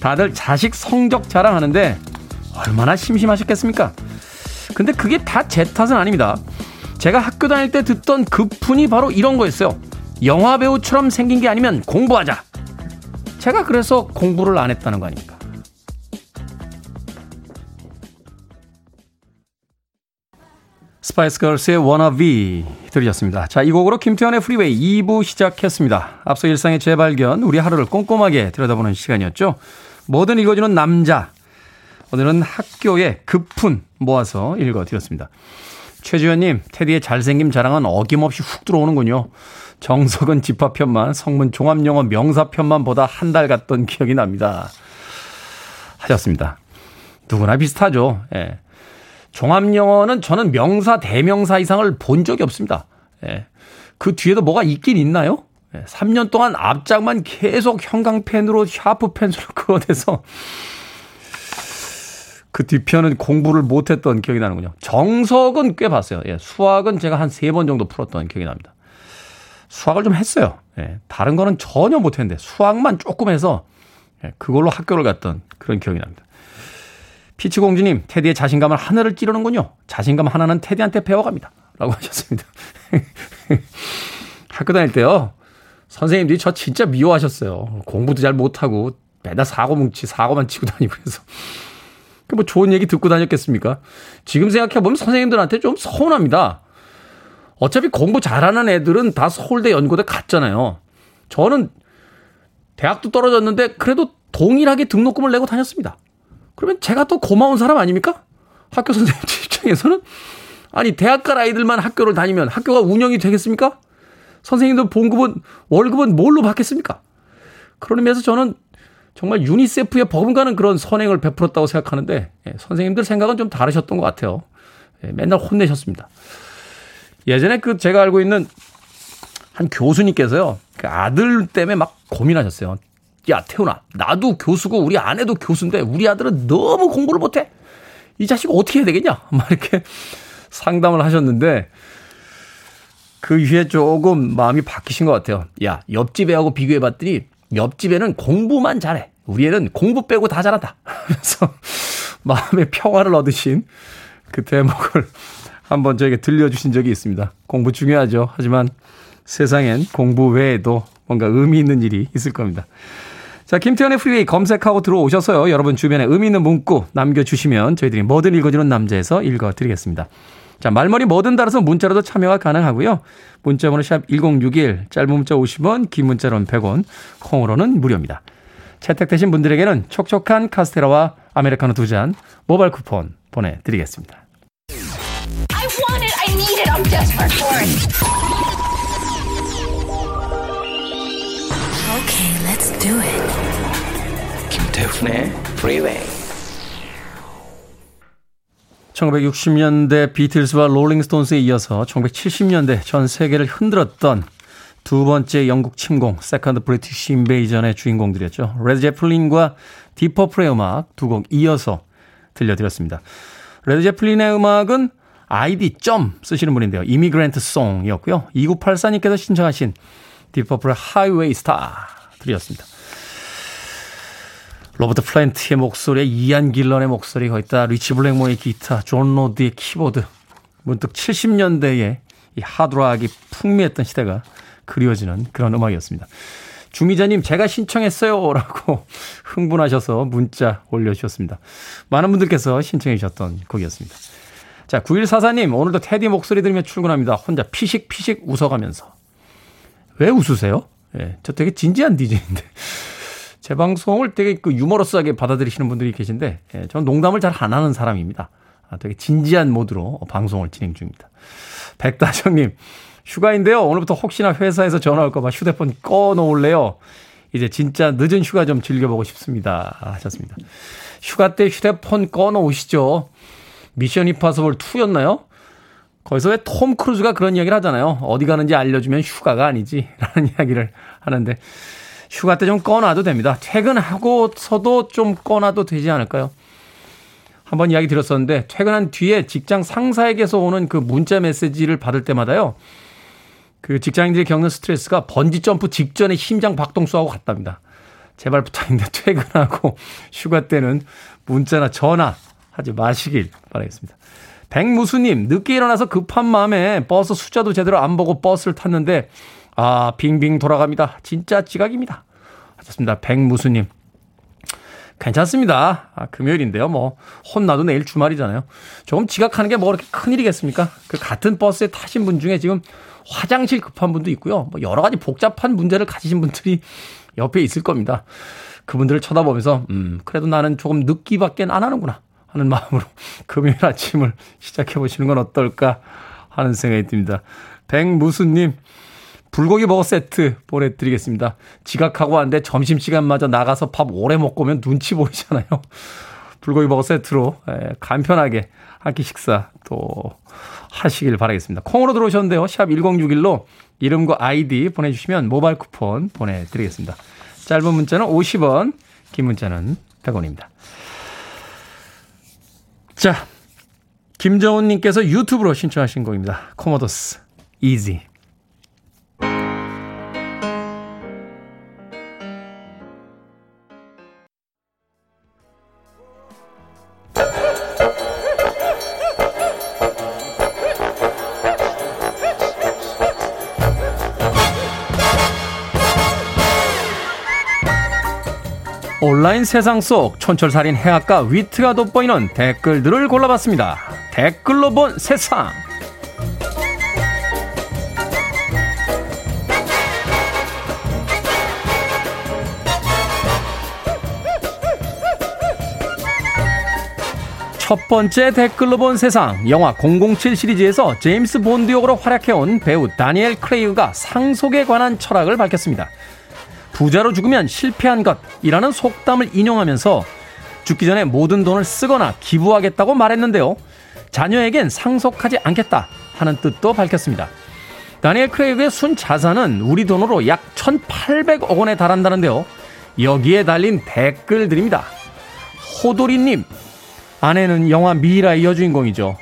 다들 자식 성적 자랑하는데 얼마나 심심하셨겠습니까? 근데 그게 다 제 탓은 아닙니다. 제가 학교 다닐 때 듣던 급훈이 바로 이런 거였어요. 영화 배우처럼 생긴 게 아니면 공부하자. 제가 그래서 공부를 안 했다는 거 아닙니까? 스파이스 걸스의 워너비 들으셨습니다. 자, 이 곡으로 김태현의 프리웨이 이 부 시작했습니다. 앞서 일상의 재발견, 우리 하루를 꼼꼼하게 들여다보는 시간이었죠. 뭐든 읽어주는 남자. 오늘은 학교의 급훈 모아서 읽어드렸습니다. 최주현님, 테디의 잘생김 자랑은 어김없이 훅 들어오는군요. 정석은 집합편만, 성문 종합영어 명사편만 보다 한 달 갔던 기억이 납니다. 하셨습니다. 누구나 비슷하죠. 예. 종합영어는 저는 명사, 대명사 이상을 본 적이 없습니다. 예. 그 뒤에도 뭐가 있긴 있나요? 예. 삼 년 동안 앞장만 계속 형광펜으로 샤프 펜슬로 그어대서 그 뒤편은 공부를 못했던 기억이 나는군요. 정석은 꽤 봤어요. 예. 수학은 제가 한 세 번 정도 풀었던 기억이 납니다. 수학을 좀 했어요. 예. 다른 거는 전혀 못했는데 수학만 조금 해서 예. 그걸로 학교를 갔던 그런 기억이 납니다. 피치공주님, 테디의 자신감을 하늘을 찌르는군요. 자신감 하나는 테디한테 배워갑니다. 라고 하셨습니다. 학교 다닐 때요. 선생님들이 저 진짜 미워하셨어요. 공부도 잘 못하고 매달 사고 뭉치, 사고만 치고 다니고 해서. 뭐 좋은 얘기 듣고 다녔겠습니까? 지금 생각해보면 선생님들한테 좀 서운합니다. 어차피 공부 잘하는 애들은 다 서울대, 연고대 갔잖아요. 저는 대학도 떨어졌는데 그래도 동일하게 등록금을 내고 다녔습니다. 그러면 제가 또 고마운 사람 아닙니까? 학교 선생님 입장에서는 아니 대학 갈 아이들만 학교를 다니면 학교가 운영이 되겠습니까? 선생님들 봉급은 월급은 뭘로 받겠습니까? 그런 의미에서 저는 정말 유니세프에 버금가는 그런 선행을 베풀었다고 생각하는데 예, 선생님들 생각은 좀 다르셨던 것 같아요. 예, 맨날 혼내셨습니다. 예전에 그 제가 알고 있는 한 교수님께서요. 그 아들 때문에 막 고민하셨어요. 야, 태훈아, 나도 교수고 우리 아내도 교수인데 우리 아들은 너무 공부를 못해. 이 자식 어떻게 해야 되겠냐? 막 이렇게 상담을 하셨는데 그 이후에 조금 마음이 바뀌신 것 같아요. 야, 옆집 애하고 비교해봤더니 옆집 애는 공부만 잘해. 우리 애는 공부 빼고 다 잘한다. 그래서 마음의 평화를 얻으신 그 대목을 한번 저에게 들려주신 적이 있습니다. 공부 중요하죠. 하지만 세상엔 공부 외에도 뭔가 의미 있는 일이 있을 겁니다. 자, 김태현의 프리웨이 검색하고 들어오셔서요. 여러분 주변에 의미 있는 문구 남겨주시면 저희들이 뭐든 읽어주는 남자에서 읽어드리겠습니다. 자, 말머리 뭐든 달아서 문자로도 참여가 가능하고요. 문자번호 샵 일공육일, 짧은 문자 오십 원, 긴 문자로는 백 원, 콩으로는 무료입니다. 채택되신 분들에게는 촉촉한 카스테라와 아메리카노 두 잔 모바일 쿠폰 보내드리겠습니다. I want it, I need it, I'm desperate for it. Okay, let's do it. 김태훈의 프리웨이. 천구백육십 년대 비틀스와 롤링스톤스에 이어서 천구백칠십 년대 전 세계를 흔들었던 두 번째 영국 침공, 세컨드 브리티시 인베이전의 주인공들이었죠. 레드 제플린과 디퍼플의 음악 두 곡 이어서 들려드렸습니다. 레드 제플린의 음악은 아이디 점 쓰시는 분인데요. 이미그랜트 송이었고요. 이구팔사님께서 신청하신 딥퍼플의 하이웨이 스타들이었습니다. 로버트 플랜트의 목소리에 이안 길런의 목소리, 거기다 리치 블랙모어의 기타, 존 로드의 키보드. 문득 칠십 년대의 이 하드락이 풍미했던 시대가 그리워지는 그런 음악이었습니다. 중미자님, 제가 신청했어요 라고 흥분하셔서 문자 올려주셨습니다. 많은 분들께서 신청해 주셨던 곡이었습니다. 자, 구일사사님, 오늘도 테디 목소리 들으며 출근합니다. 혼자 피식피식 웃어가면서. 왜 웃으세요? 예, 저 되게 진지한 디제이인데 제 방송을 되게 그 유머러스하게 받아들이시는 분들이 계신데 예, 저는 농담을 잘 안 하는 사람입니다. 아, 되게 진지한 모드로 방송을 진행 중입니다. 백다정님, 휴가인데요. 오늘부터 혹시나 회사에서 전화 올까봐 휴대폰 꺼놓을래요. 이제 진짜 늦은 휴가 좀 즐겨보고 싶습니다. 하셨습니다. 휴가 때 휴대폰 꺼놓으시죠. 미션 임파서블 투였나요? 거기서 왜 톰 크루즈가 그런 이야기를 하잖아요. 어디 가는지 알려주면 휴가가 아니지 라는 이야기를 하는데 휴가 때 좀 꺼놔도 됩니다. 퇴근하고서도 좀 꺼놔도 되지 않을까요? 한번 이야기 드렸었는데 퇴근한 뒤에 직장 상사에게서 오는 그 문자 메시지를 받을 때마다요. 그 직장인들이 겪는 스트레스가 번지점프 직전에 심장 박동수하고 같답니다. 제발 부탁인데 퇴근하고 휴가 때는 문자나 전화 하지 마시길 바라겠습니다. 백무수님, 늦게 일어나서 급한 마음에 버스 숫자도 제대로 안 보고 버스를 탔는데 아, 빙빙 돌아갑니다. 진짜 지각입니다. 하셨습니다. 백무수님. 괜찮습니다. 아, 금요일인데요. 뭐 혼나도 내일 주말이잖아요. 조금 지각하는 게 뭐 그렇게 큰일이겠습니까? 그 같은 버스에 타신 분 중에 지금 화장실 급한 분도 있고요. 뭐 여러 가지 복잡한 문제를 가지신 분들이 옆에 있을 겁니다. 그분들을 쳐다보면서 음, 그래도 나는 조금 늦기밖에 안 하는구나 하는 마음으로 금요일 아침을 시작해 보시는 건 어떨까 하는 생각이 듭니다. 백무수님. 불고기 버거 세트 보내드리겠습니다. 지각하고 왔는데 점심시간마저 나가서 밥 오래 먹고 오면 눈치 보이잖아요. 불고기 버거 세트로 간편하게 한 끼 식사 또 하시길 바라겠습니다. 콩으로 들어오셨는데요. 샵 일공육일로 이름과 아이디 보내주시면 모바일 쿠폰 보내드리겠습니다. 짧은 문자는 오십 원, 긴 문자는 백 원입니다. 자, 김정훈님께서 유튜브로 신청하신 곡입니다. 코모도스, Easy. 온라인 세상 속 촌철살인 해악과 위트가 돋보이는 댓글들을 골라봤습니다. 댓글로 본 세상. 첫 번째 댓글로 본 세상. 영화 공공칠 시리즈에서 제임스 본드 역으로 활약해온 배우 다니엘 크레이그가 상속에 관한 철학을 밝혔습니다. 부자로 죽으면 실패한 것이라는 속담을 인용하면서 죽기 전에 모든 돈을 쓰거나 기부하겠다고 말했는데요. 자녀에겐 상속하지 않겠다 하는 뜻도 밝혔습니다. 다니엘 크레이그의 순 자산은 우리 돈으로 약 천팔백억 원에 달한다는데요. 여기에 달린 댓글들입니다. 호돌이님, 아내는 영화 미라의 여주인공이죠.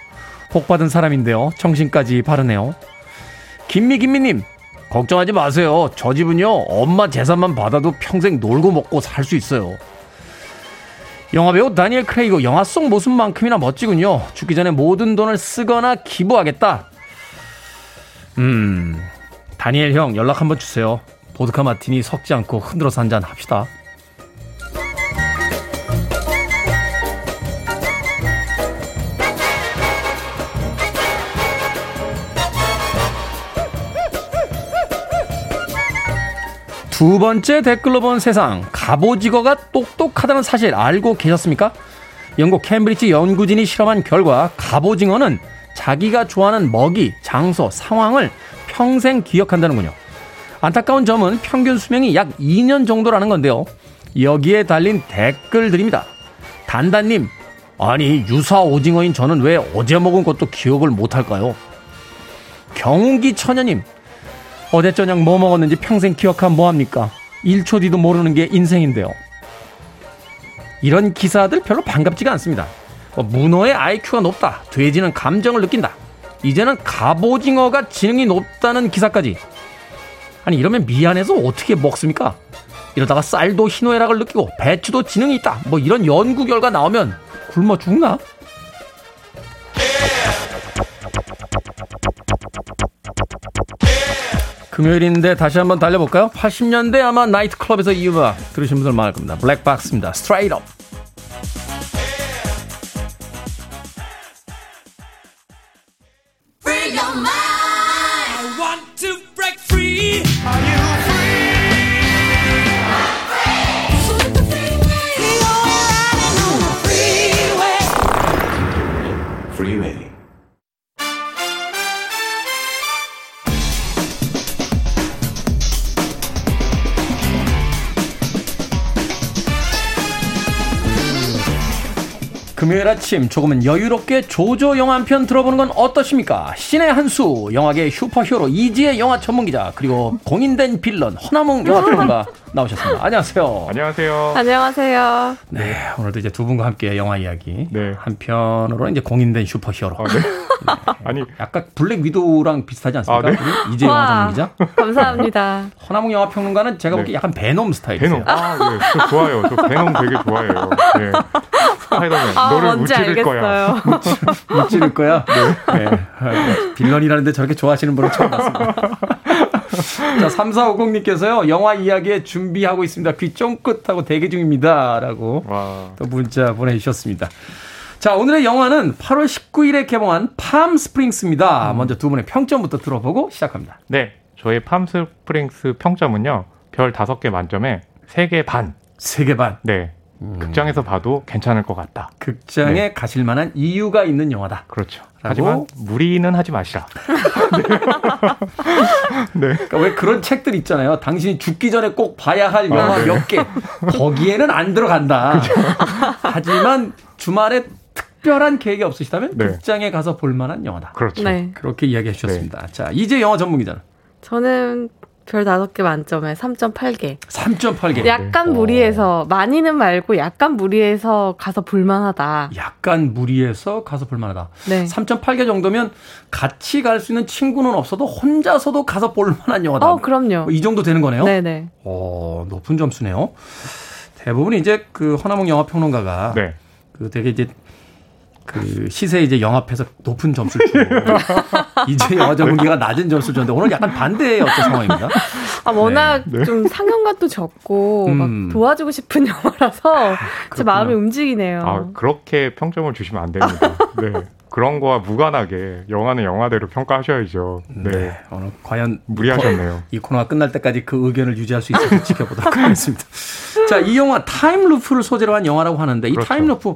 복받은 사람인데요. 정신까지 바르네요. 김미김미님, 걱정하지 마세요. 저 집은요, 엄마 재산만 받아도 평생 놀고 먹고 살 수 있어요. 영화배우 다니엘 크레이그, 영화 속 모습만큼이나 멋지군요. 죽기 전에 모든 돈을 쓰거나 기부하겠다. 음, 다니엘 형 연락 한번 주세요. 보드카 마티니 섞지 않고 흔들어서 한잔 합시다. 두 번째 댓글로 본 세상. 갑오징어가 똑똑하다는 사실 알고 계셨습니까? 영국 캠브리지 연구진이 실험한 결과 갑오징어는 자기가 좋아하는 먹이, 장소, 상황을 평생 기억한다는군요. 안타까운 점은 평균 수명이 약 이 년 정도라는 건데요. 여기에 달린 댓글들입니다. 단단님, 아니 유사 오징어인 저는 왜 어제 먹은 것도 기억을 못할까요? 경운기 처녀님, 어제 저녁 뭐 먹었는지 평생 기억하면 뭐합니까? 일 초 뒤도 모르는 게 인생인데요. 이런 기사들 별로 반갑지가 않습니다. 문어의 아이큐가 높다. 돼지는 감정을 느낀다. 이제는 갑오징어가 지능이 높다는 기사까지. 아니 이러면 미안해서 어떻게 먹습니까? 이러다가 쌀도 희노애락을 느끼고 배추도 지능이 있다. 뭐 이런 연구 결과 나오면 굶어 죽나? 금요일인데 다시 한번 달려볼까요? 팔십 년대 아마 나이트클럽에서 이 음악 들으신 분들 많을 겁니다. 블랙박스입니다. 스트레이트 업. 금요일 아침 조금은 여유롭게 조조 영화 한 편 들어보는 건 어떠십니까? 신의 한 수, 영화계 슈퍼히어로 이지의 영화 전문기자, 그리고 공인된 빌런 허남웅 영화평론가 나오셨습니다. 안녕하세요. 안녕하세요. 안녕하세요. 네, 오늘도 이제 두 분과 함께 영화 이야기. 네. 한편으로 이제 공인된 슈퍼히어로. 아, 네. 네. 아니, 약간 블랙 위도우랑 비슷하지 않습니까? 아, 네? 이지의 영화 전문기자. 감사합니다. 허남웅 영화평론가는 제가 네. 보기에 약간 베놈 스타일이에요. 베놈. 아, 네. 저 좋아요. 저 베놈 되게 좋아해요. 네. 스파이더맨. 아, 너를 무찌를 거야. 무찌를 거야? 네. 네. 빌런이라는데 저렇게 좋아하시는 분을 처음 봤습니다. 자, 삼사오공님께서요. 영화 이야기에 준비하고 있습니다. 귀 쫑긋하고 대기 중입니다. 라고 와. 또 문자 보내주셨습니다. 자, 오늘의 영화는 팔월 십구일에 개봉한 팜스프링스입니다. 음. 먼저 두 분의 평점부터 들어보고 시작합니다. 네, 저의 팜스프링스 평점은요. 별 다섯 개 만점에 세 개 반. 세 개 반? 네. 음. 극장에서 봐도 괜찮을 것 같다. 극장에 네. 가실 만한 이유가 있는 영화다. 그렇죠. 하지만 무리는 하지 마시라. 네. 네. 그러니까 왜 그런 책들 있잖아요. 당신이 죽기 전에 꼭 봐야 할 영화 아, 네. 몇 개. 거기에는 안 들어간다. 하지만 주말에 특별한 계획이 없으시다면 네. 극장에 가서 볼 만한 영화다. 그렇죠. 네. 그렇게 이야기해 주셨습니다. 네. 자, 이제 영화 전문기잖아. 저는 별 다섯 개 만점에 삼 점 팔 개. 삼 점 팔 개. 약간 무리해서, 많이는 말고 약간 무리해서 가서 볼만하다. 약간 무리해서 가서 볼만하다. 네. 삼 점 팔 개 정도면 같이 갈 수 있는 친구는 없어도 혼자서도 가서 볼만한 영화다. 어, 그럼요. 뭐 이 정도 되는 거네요. 네네. 어, 높은 점수네요. 대부분 이제 그 허남몽 영화평론가가 네. 그 되게 이제 그 시세 이제 영합해서 높은 점수를 주고 이제 영화 전문기가 낮은 점수를 줬는데 오늘 약간 반대의 어떤 상황입니다. 아 워낙 네. 좀 상영관도 적고 음. 막 도와주고 싶은 영화라서 아, 제 마음이 움직이네요. 아 그렇게 평점을 주시면 안 됩니다. 네. 그런 거와 무관하게 영화는 영화대로 평가하셔야죠. 네. 네. 오늘 과연 무리하셨네요. 거, 이 코너가 끝날 때까지 그 의견을 유지할 수 있을지 지켜보도록 하겠습니다. 자, 이 영화 타임루프를 소재로 한 영화라고 하는데 이 그렇죠. 타임루프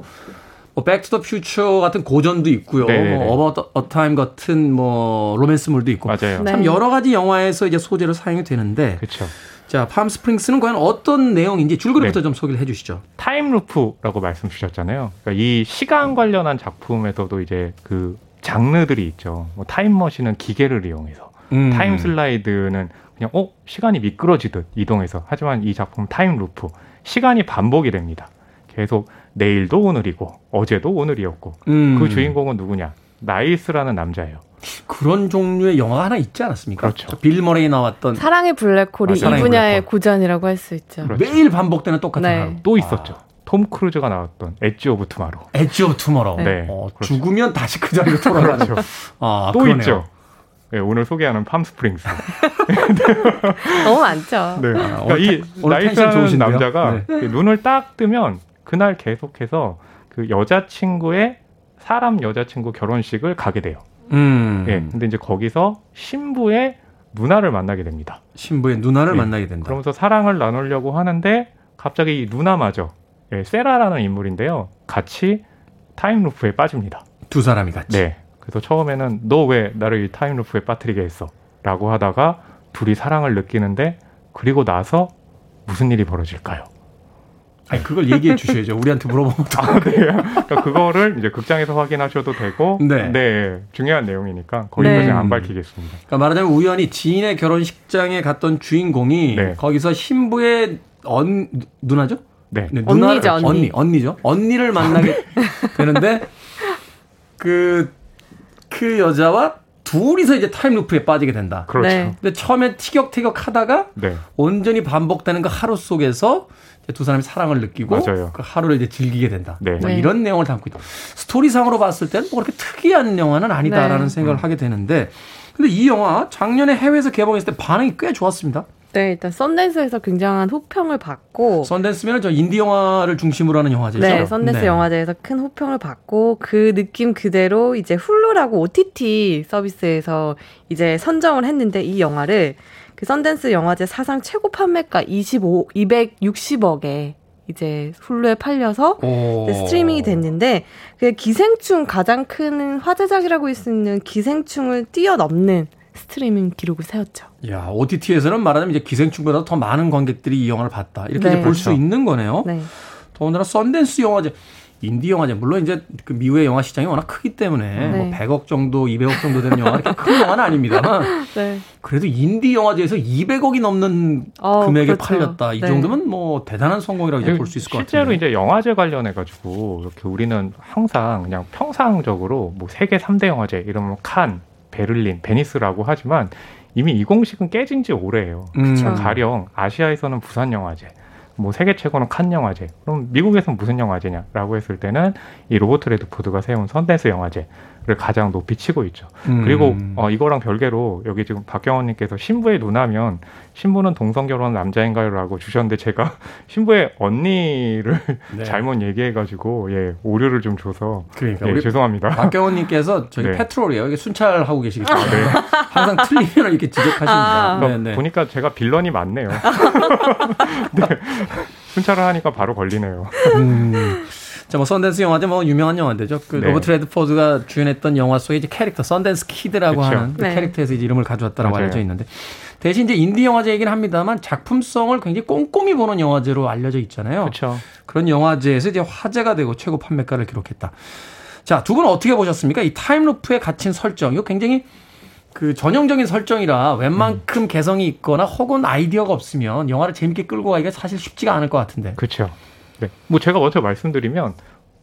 Back to the Future 같은 고전도 있고요. 뭐 About a Time 같은 뭐 로맨스물도 있고. 맞아요. 네. 참 여러 가지 영화에서 이제 소재로 사용이 되는데. 그렇죠. 자, 팜스프링스는 과연 어떤 내용인지 줄거리부터 네. 좀 소개를 해 주시죠. 타임루프라고 말씀 주셨잖아요. 그러니까 이 시간 관련한 작품에서도 이제 그 장르들이 있죠. 뭐 타임머신은 기계를 이용해서, 음. 타임 슬라이드는 그냥 어 시간이 미끄러지듯 이동해서. 하지만 이 작품 타임루프 시간이 반복이 됩니다. 계속. 내일도 오늘이고 어제도 오늘이었고 음. 그 주인공은 누구냐? 나일스라는 남자예요. 그런 종류의 영화가 하나 있지 않았습니까? 그렇죠. 빌 머레이 나왔던 사랑의 블랙홀이 아, 사랑의 이 분야의 블랙홀. 고전이라고 할 수 있죠. 그렇죠. 매일 반복되는 똑같은 네. 하루. 또 있었죠. 아. 톰 크루즈가 나왔던 엣지 오브 투마로우. 엣지 오브 투마로우. 네. 어, 그렇죠. 죽으면 다시 그 자리로 돌아가죠. 그렇죠. 아, 또 그러네요. 있죠. 네, 오늘 소개하는 팜스프링스. 너무 많죠. 네. 아, 그러니까 이 나일스라는 남자가 네. 눈을 딱 뜨면 그날 계속해서 그 여자친구의 사람 여자친구 결혼식을 가게 돼요. 음. 예. 근데 이제 거기서 신부의 누나를 만나게 됩니다. 신부의 누나를 예. 만나게 된다. 그러면서 사랑을 나누려고 하는데 갑자기 이 누나마저 예, 세라라는 인물인데요. 같이 타임루프에 빠집니다. 두 사람이 같이. 네. 그래서 처음에는 너 왜 나를 이 타임루프에 빠뜨리게 했어? 라고 하다가 둘이 사랑을 느끼는데 그리고 나서 무슨 일이 벌어질까요? 아니, 그걸 얘기해 주셔야죠. 우리한테 물어보면 다. 아, 네. 그러니까 그거를 이제 극장에서 확인하셔도 되고. 네. 네. 중요한 내용이니까 거기까지 네. 안 밝히겠습니다. 그러니까 말하자면 우연히 지인의 결혼식장에 갔던 주인공이 네. 거기서 신부의 언, 누나죠? 네. 네. 누나, 언니죠, 언니. 언니. 언니죠. 언니를 만나게 되는데 그, 그 여자와 둘이서 이제 타임루프에 빠지게 된다. 그렇죠. 네. 근데 처음에 티격태격 하다가 네. 온전히 반복되는 그 하루 속에서 두 사람이 사랑을 느끼고 맞아요. 그 하루를 이제 즐기게 된다. 네. 뭐 이런 내용을 담고 있다. 스토리상으로 봤을 때는 뭐 그렇게 특이한 영화는 아니다라는 네. 생각을 음. 하게 되는데 근데 이 영화 작년에 해외에서 개봉했을 때 반응이 꽤 좋았습니다. 네, 일단 선댄스에서 굉장한 호평을 받고 선댄스면 저 인디 영화를 중심으로 하는 영화제죠. 네, 선댄스 네. 영화제에서 큰 호평을 받고 그 느낌 그대로 이제 훌루라고 오티티 서비스에서 이제 선정을 했는데 이 영화를 그 선댄스 영화제 사상 최고 판매가 이백육십억에 이제 훌루에 팔려서 이제 스트리밍이 됐는데 그 기생충 가장 큰 화제작이라고 할 수 있는 기생충을 뛰어넘는 스트리밍 기록을 세웠죠. 야, 오티티에서는 말하자면 이제 기생충보다 더 많은 관객들이 이 영화를 봤다. 이렇게 네. 이제 볼 수 그렇죠. 있는 거네요. 네. 더군다나 썬댄스 영화제, 인디 영화제 물론 이제 그 미국의 영화 시장이 워낙 크기 때문에 네. 뭐 백억 정도, 이백억 정도 되는 영화 이렇게 큰 영화는 아닙니다만 네. 그래도 인디 영화제에서 이백억이 넘는 어, 금액에 그렇죠. 팔렸다. 이 네. 정도면 뭐 대단한 성공이라고 이제 볼 수 있을 것 같아요. 실제로 이제 영화제 관련해 가지고 이렇게 우리는 항상 그냥 평상적으로 뭐 세계 삼 대 영화제 이러면 칸 베를린, 베니스라고 하지만 이미 이 공식은 깨진 지 오래예요. 음. 가령 아시아에서는 부산 영화제, 뭐 세계 최고는 칸 영화제. 그럼 미국에서는 무슨 영화제냐라고 했을 때는 이 로버트 레드포드가 세운 선댄스 영화제를 가장 높이 치고 있죠. 음. 그리고 어, 이거랑 별개로 여기 지금 박경원님께서 신부의 누나면 신부는 동성 결혼 남자인가요라고 주셨는데 제가 신부의 언니를 네. 잘못 얘기해가지고 예 오류를 좀 줘서 그러니까 예, 우리 죄송합니다. 박경원님께서 저기 네. 패트롤이에요. 이게 순찰하고 계시기 때문에 네. 항상 틀리면 이렇게 지적하십니다. 아. 그러니까 보니까 제가 빌런이 많네요. 네. 순찰을 하니까 바로 걸리네요. 음. 자, 뭐 선댄스 영화제 뭐 유명한 영화제죠. 그 네. 로버트 레드포드가 주연했던 영화 속에 이제 캐릭터 선댄스 키드라고 그쵸. 하는 그 네. 캐릭터에서 이제 이름을 가져왔다라고 맞아요. 알려져 있는데 대신 이제 인디 영화제 얘기는 합니다만 작품성을 굉장히 꼼꼼히 보는 영화제로 알려져 있잖아요. 그쵸. 그런 영화제에서 이제 화제가 되고 최고 판매가를 기록했다. 자, 두 분 어떻게 보셨습니까? 이 타임루프에 갇힌 설정 이거 굉장히 그 전형적인 설정이라 웬만큼 음. 개성이 있거나 혹은 아이디어가 없으면 영화를 재밌게 끌고 가기가 사실 쉽지가 않을 것 같은데. 그렇죠. 네. 뭐 제가 먼저 말씀드리면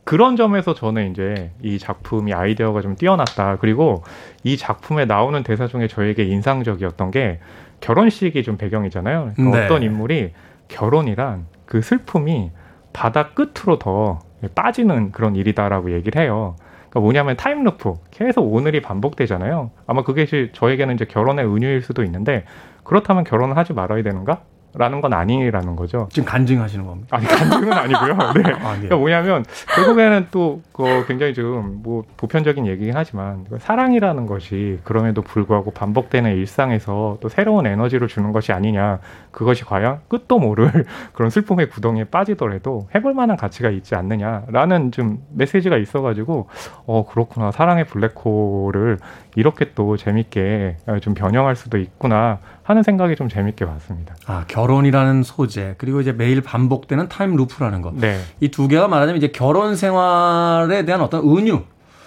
그런 점에서 저는 이제 이 작품이 아이디어가 좀 뛰어났다. 그리고 이 작품에 나오는 대사 중에 저에게 인상적이었던 게 결혼식이 좀 배경이잖아요. 그러니까 네. 어떤 인물이 결혼이란 그 슬픔이 바다 끝으로 더 빠지는 그런 일이다라고 얘기를 해요. 그러니까 뭐냐면 타임루프 계속 오늘이 반복되잖아요. 아마 그게 저에게는 이제 결혼의 은유일 수도 있는데 그렇다면 결혼을 하지 말아야 되는가? 라는 건 아니라는 거죠. 지금 간증하시는 겁니다. 아니 간증은 아니고요. 네. 아, 네. 그러니까 뭐냐면 결국에는 또 그 굉장히 좀 뭐 보편적인 얘기긴 하지만 사랑이라는 것이 그럼에도 불구하고 반복되는 일상에서 또 새로운 에너지를 주는 것이 아니냐. 그것이 과연 끝도 모를 그런 슬픔의 구덩이에 빠지더라도 해볼 만한 가치가 있지 않느냐라는 좀 메시지가 있어가지고 어 그렇구나 사랑의 블랙홀을 이렇게 또 재밌게 좀 변형할 수도 있구나 하는 생각이 좀 재밌게 봤습니다. 아 결혼이라는 소재 그리고 이제 매일 반복되는 타임루프라는 거. 네. 이 두 개가 말하자면 이제 결혼 생활에 대한 어떤 은유.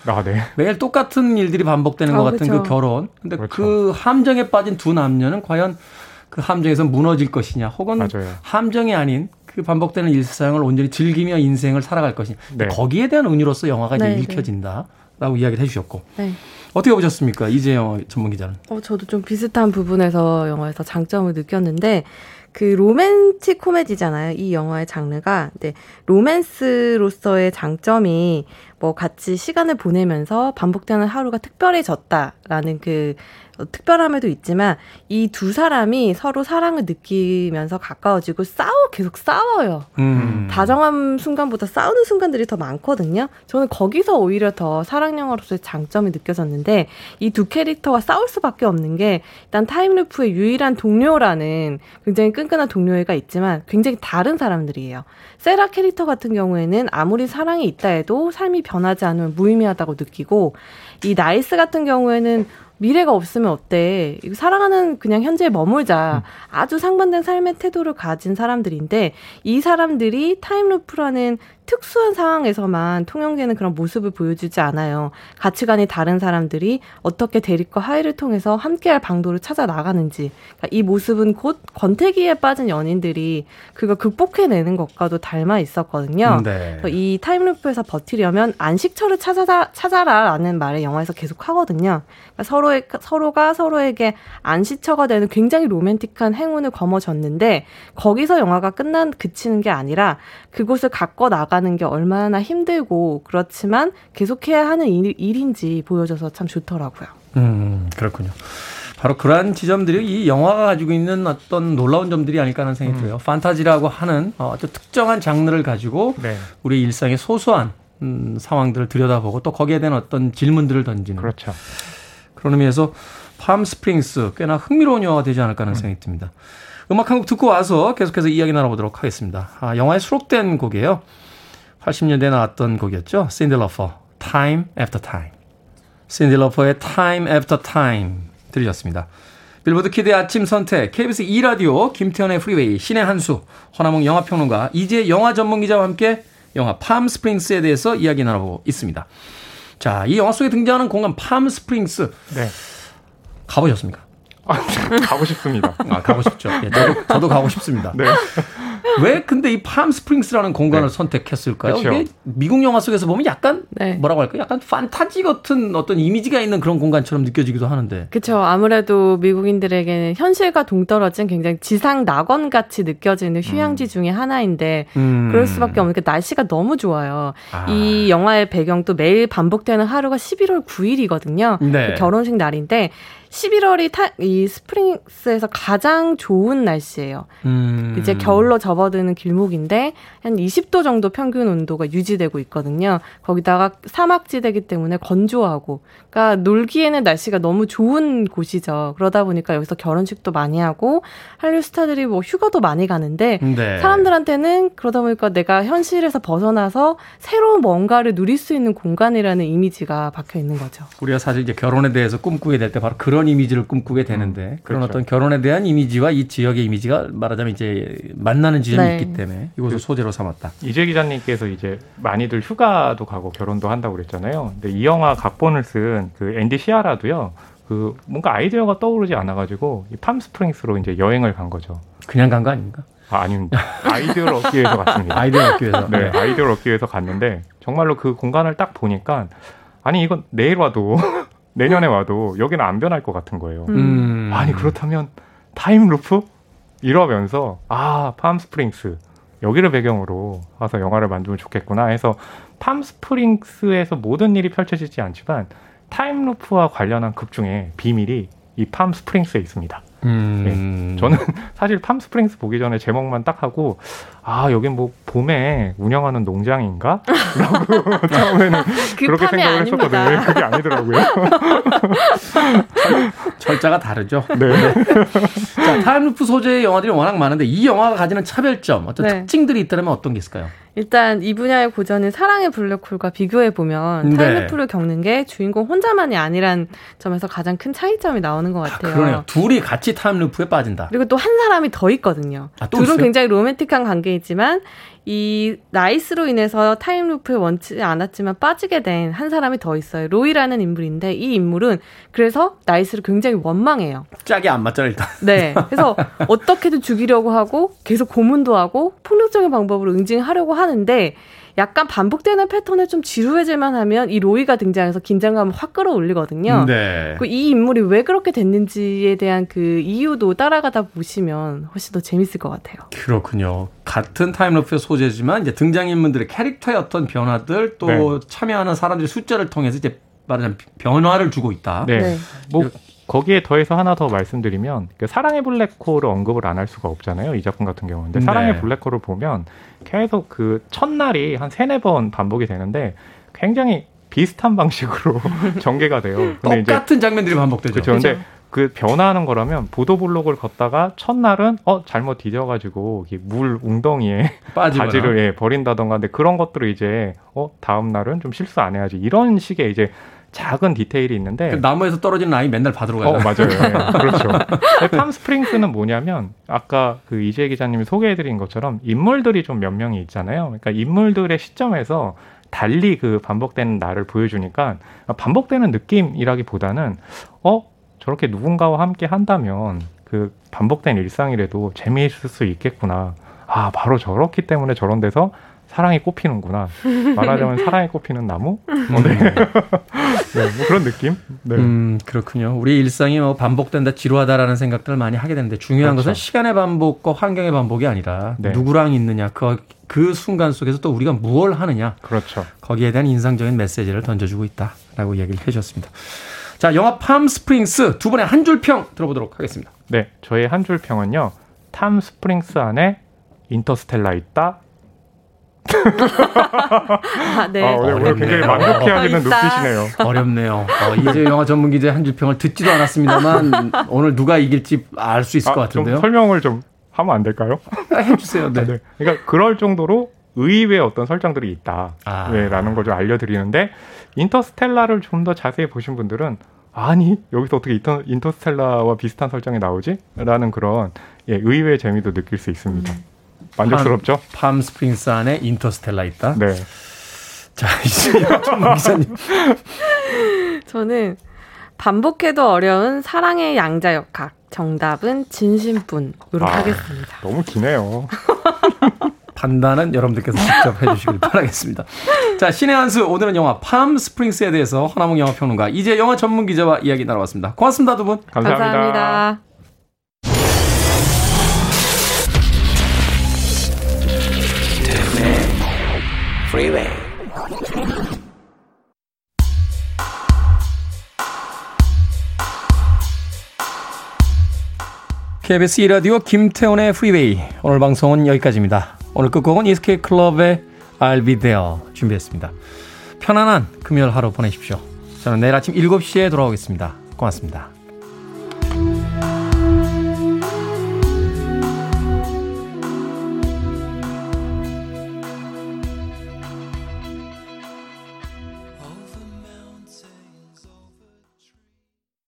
아, 네. 매일 똑같은 일들이 반복되는 아, 것 같은 그쵸. 그 결혼. 근데 그렇죠. 그 함정에 빠진 두 남녀는 과연 그 함정에서 무너질 것이냐, 혹은 맞아요. 함정이 아닌 그 반복되는 일상을 온전히 즐기며 인생을 살아갈 것이냐. 네. 거기에 대한 은유로서 영화가 네, 이제 읽혀진다. 네. 라고 이야기를 해주셨고 네. 어떻게 보셨습니까? 이재영 전문기자는. 어, 저도 좀 비슷한 부분에서 영화에서 장점을 느꼈는데 그 로맨틱 코미디잖아요. 이 영화의 장르가. 근데 로맨스로서의 장점이 뭐 같이 시간을 보내면서 반복되는 하루가 특별해졌다라는 그 특별함에도 있지만 이 두 사람이 서로 사랑을 느끼면서 가까워지고 싸워 계속 싸워요. 음. 다정한 순간보다 싸우는 순간들이 더 많거든요. 저는 거기서 오히려 더 사랑 영화로서의 장점이 느껴졌는데 이 두 캐릭터가 싸울 수밖에 없는 게 일단 타임루프의 유일한 동료라는 굉장히 끈끈한 동료애가 있지만 굉장히 다른 사람들이에요. 세라 캐릭터 같은 경우에는 아무리 사랑이 있다 해도 삶이 변하지 않으면 무의미하다고 느끼고 이 나이스 같은 경우에는 미래가 없으면 어때? 사랑하는 그냥 현재에 머물자. 아주 상반된 삶의 태도를 가진 사람들인데 이 사람들이 타임루프라는 특수한 상황에서만 통용되는 그런 모습을 보여주지 않아요. 가치관이 다른 사람들이 어떻게 대립과 화해를 통해서 함께할 방도를 찾아 나가는지. 그러니까 이 모습은 곧 권태기에 빠진 연인들이 그걸 극복해내는 것과도 닮아 있었거든요. 네. 그래서 이 타임루프에서 버티려면 안식처를 찾아라, 찾아라라는 말을 영화에서 계속 하거든요. 그러니까 서로의, 서로가 서로에게 안식처가 되는 굉장히 로맨틱한 행운을 거머졌는데 거기서 영화가 끝난 그치는 게 아니라 그곳을 갖고 나가 하는 게 얼마나 힘들고 그렇지만 계속해야 하는 일, 일인지 보여줘서 참 좋더라고요. 음, 그렇군요. 바로 그러한 지점들이 이 영화가 가지고 있는 어떤 놀라운 점들이 아닐까 하는 생각이 음. 들어요. 판타지라고 하는 어떤 특정한 장르를 가지고 네. 우리 일상의 소소한 음, 상황들을 들여다보고 또 거기에 대한 어떤 질문들을 던지는 그렇죠. 그런 의미에서 팜스프링스 꽤나 흥미로운 영화가 되지 않을까 하는 음. 생각이 듭니다. 음악 한 곡 듣고 와서 계속해서 이야기 나눠보도록 하겠습니다. 아, 영화에 수록된 곡이에요. 팔십 년대에 나왔던 곡이었죠. 신디 러퍼, Time After Time. 신디 러퍼의 Time After Time 들으셨습니다. 빌보드 키드의 아침 선택, 케이비에스 이 라디오, 김태현의 프리웨이, 신의 한수, 허남몽 영화평론가, 이제 영화 전문기자와 함께 영화 팜스프링스에 대해서 이야기 나눠보고 있습니다. 자, 이 영화 속에 등장하는 공간 팜스프링스. 네. 가보셨습니까? 아, 가고 싶습니다. 아, 가고 싶죠. 예, 저도, 저도 가고 싶습니다. 네. 왜 근데 이 팜스프링스라는 공간을 네. 선택했을까요? 그쵸. 이게 미국 영화 속에서 보면 약간 네. 뭐라고 할까요? 약간 판타지 같은 어떤 이미지가 있는 그런 공간처럼 느껴지기도 하는데. 그렇죠. 아무래도 미국인들에게는 현실과 동떨어진 굉장히 지상 낙원 같이 느껴지는 휴양지 음. 중에 하나인데 음. 그럴 수밖에 없는 게 날씨가 너무 좋아요. 아. 이 영화의 배경도 매일 반복되는 하루가 십일월 구일이거든요. 네. 그 결혼식 날인데 십일월이 타, 이 스프링스에서 가장 좋은 날씨예요. 음. 이제 겨울로 접어드는 길목인데 한 이십 도 정도 평균 온도가 유지되고 있거든요. 거기다가 사막지대이기 때문에 건조하고 그러니까 놀기에는 날씨가 너무 좋은 곳이죠. 그러다 보니까 여기서 결혼식도 많이 하고 한류 스타들이 뭐 휴가도 많이 가는데 네. 사람들한테는 그러다 보니까 내가 현실에서 벗어나서 새로운 뭔가를 누릴 수 있는 공간이라는 이미지가 박혀 있는 거죠. 우리가 사실 이제 결혼에 대해서 꿈꾸게 될 때 바로 그런 이미지를 꿈꾸게 되는데 음, 그런 그렇죠. 어떤 결혼에 대한 이미지와 이 지역의 이미지가 말하자면 이제 만나는 지점이 네. 있기 때문에 이것을 소재로 삼았다. 이재 기자님께서 이제 많이들 휴가도 가고 결혼도 한다고 그랬잖아요. 근데 이 영화 각본을 쓴 그 앤디 시아라도요. 그 뭔가 아이디어가 떠오르지 않아가지고 이 팜스프링스로 이제 여행을 간 거죠. 그냥 간 거 아닙니까? 아, 아닙니다. 아이디어를 얻기 위해서 갔습니다. 아이디어를 얻기 위해서. 네, 아이디어를 얻기 위해서 갔는데 정말로 그 공간을 딱 보니까 아니 이건 내일 와도. 내년에 와도 여기는 안 변할 것 같은 거예요. 음. 아니 그렇다면 타임루프? 이러면서 아 팜스프링스 여기를 배경으로 와서 영화를 만들면 좋겠구나 해서 팜스프링스에서 모든 일이 펼쳐지지 않지만 타임루프와 관련한 극 중에 비밀이 이 팜스프링스에 있습니다. 음. 네. 저는 사실 팜스프링스 보기 전에 제목만 딱 하고 아 여긴 뭐 봄에 운영하는 농장인가? 라고 처음에는 그 그렇게 생각을 아닙니다. 했었거든요. 그게 아니더라고요. 철자가 다르죠. 네. 자, 타임루프 소재의 영화들이 워낙 많은데 이 영화가 가지는 차별점, 어떤 네. 특징들이 있다면 어떤 게 있을까요? 일단 이 분야의 고전인 사랑의 블랙홀과 비교해보면 네. 타임루프를 겪는 게 주인공 혼자만이 아니란 점에서 가장 큰 차이점이 나오는 것 같아요. 아, 그러네요. 둘이 같이 타임루프에 빠진다. 그리고 또 한 사람이 더 있거든요. 아, 둘은 있어요? 굉장히 로맨틱한 관계이지만 이 나이스로 인해서 타임루프에 원치 않았지만 빠지게 된 한 사람이 더 있어요. 로이라는 인물인데 이 인물은 그래서 나이스를 굉장히 원망해요. 짝이 안 맞잖아요 일단. 네. 그래서 어떻게든 죽이려고 하고 계속 고문도 하고 폭력적인 방법으로 응징하려고 하는데 약간 반복되는 패턴에 좀 지루해질만 하면 이 로이가 등장해서 긴장감을 확 끌어올리거든요. 네. 그 이 인물이 왜 그렇게 됐는지에 대한 그 이유도 따라가다 보시면 훨씬 더 재밌을 것 같아요. 그렇군요. 같은 타임루프의 소재지만 이제 등장인물들의 캐릭터의 어떤 변화들 또 네. 참여하는 사람들의 숫자를 통해서 이제 말하자면 변화를 주고 있다. 네. 네. 뭐 거기에 더해서 하나 더 말씀드리면 그 사랑의 블랙홀을 언급을 안 할 수가 없잖아요. 이 작품 같은 경우는. 근데 네. 사랑의 블랙홀을 보면 계속 그 첫날이 한 세네 번 반복이 되는데 굉장히 비슷한 방식으로 전개가 돼요. 근데 똑같은 이제, 장면들이 반복되죠. 그렇죠. 그렇죠. 근데 그 변화하는 거라면 보도블록을 걷다가 첫날은 어 잘못 뒤져가지고 물 웅덩이에 빠지거나. 바지를 예, 버린다던가 근데 그런 것들을 이제 어 다음 날은 좀 실수 안 해야지 이런 식의 이제 작은 디테일이 있는데 그 나무에서 떨어지는 아이 맨날 받으러 가요. 어, 맞아요. 예, 그렇죠. 팜스프링스는 뭐냐면 아까 그 이재 기자님이 소개해드린 것처럼 인물들이 좀 몇 명이 있잖아요. 그러니까 인물들의 시점에서 달리 그 반복되는 나를 보여주니까 반복되는 느낌이라기보다는 어 저렇게 누군가와 함께 한다면 그 반복된 일상이라도 재미있을 수 있겠구나. 아 바로 저렇기 때문에 저런 데서 사랑이 꽃피는구나. 말하자면 사랑이 꽃피는 나무? 어, 네. 네, 뭐 그런 느낌? 네. 음, 그렇군요. 우리 일상이 뭐 반복된다, 지루하다라는 생각들을 많이 하게 되는데 중요한 그렇죠. 것은 시간의 반복과 환경의 반복이 아니라 네. 누구랑 있느냐, 그, 그 순간 속에서 또 우리가 무엇을 하느냐. 그렇죠. 거기에 대한 인상적인 메시지를 던져주고 있다라고 얘기를 해주셨습니다. 자, 영화 팜스프링스 두 분의 한 줄 평 들어보도록 하겠습니다. 네, 저의 한 줄 평은요. 팜스프링스 안에 인터스텔라 있다. 아, 네. 아, 오늘, 오늘 굉장히 만족해하시는 눈빛이네요. 어렵네요. 어, 이제 영화 전문 기자의 한 줄평을 듣지도 않았습니다만 오늘 누가 이길지 알 수 있을 아, 것 같은데요. 좀 설명을 좀 하면 안 될까요? 해주세요. 네. 아, 네. 그러니까 그럴 정도로 의외의 어떤 설정들이 있다. 아. 네, 라는 걸 좀 알려드리는데 인터스텔라를 좀 더 자세히 보신 분들은 아니 여기서 어떻게 인터, 인터스텔라와 비슷한 설정이 나오지? 라는 그런 예, 의외의 재미도 느낄 수 있습니다. 음. 만족스럽죠? 팜스프링스 안에 인터스텔라 있다. 네. 자, 이제 기사님. 저는 반복해도 어려운 사랑의 양자역학. 정답은 진심뿐으로 아, 하겠습니다. 너무 기네요. 판단은 여러분들께서 직접 해주시길 바라겠습니다. 자, 신의 한 수, 오늘은 영화 팜스프링스에 대해서 허남웅 영화평론가, 이제 영화 전문 기자와 이야기 나눠봤습니다. 고맙습니다, 두 분. 감사합니다. 감사합니다. 케이비에스 이 라디오 김태훈의 프리웨이, 오늘 방송은 여기까지입니다. 오늘 끝곡은 이스케이 클럽의 I'll be there 준비했습니다. 편안한 금요일 하루 보내십시오. 저는 내일 아침 일곱 시에 돌아오겠습니다. 고맙습니다.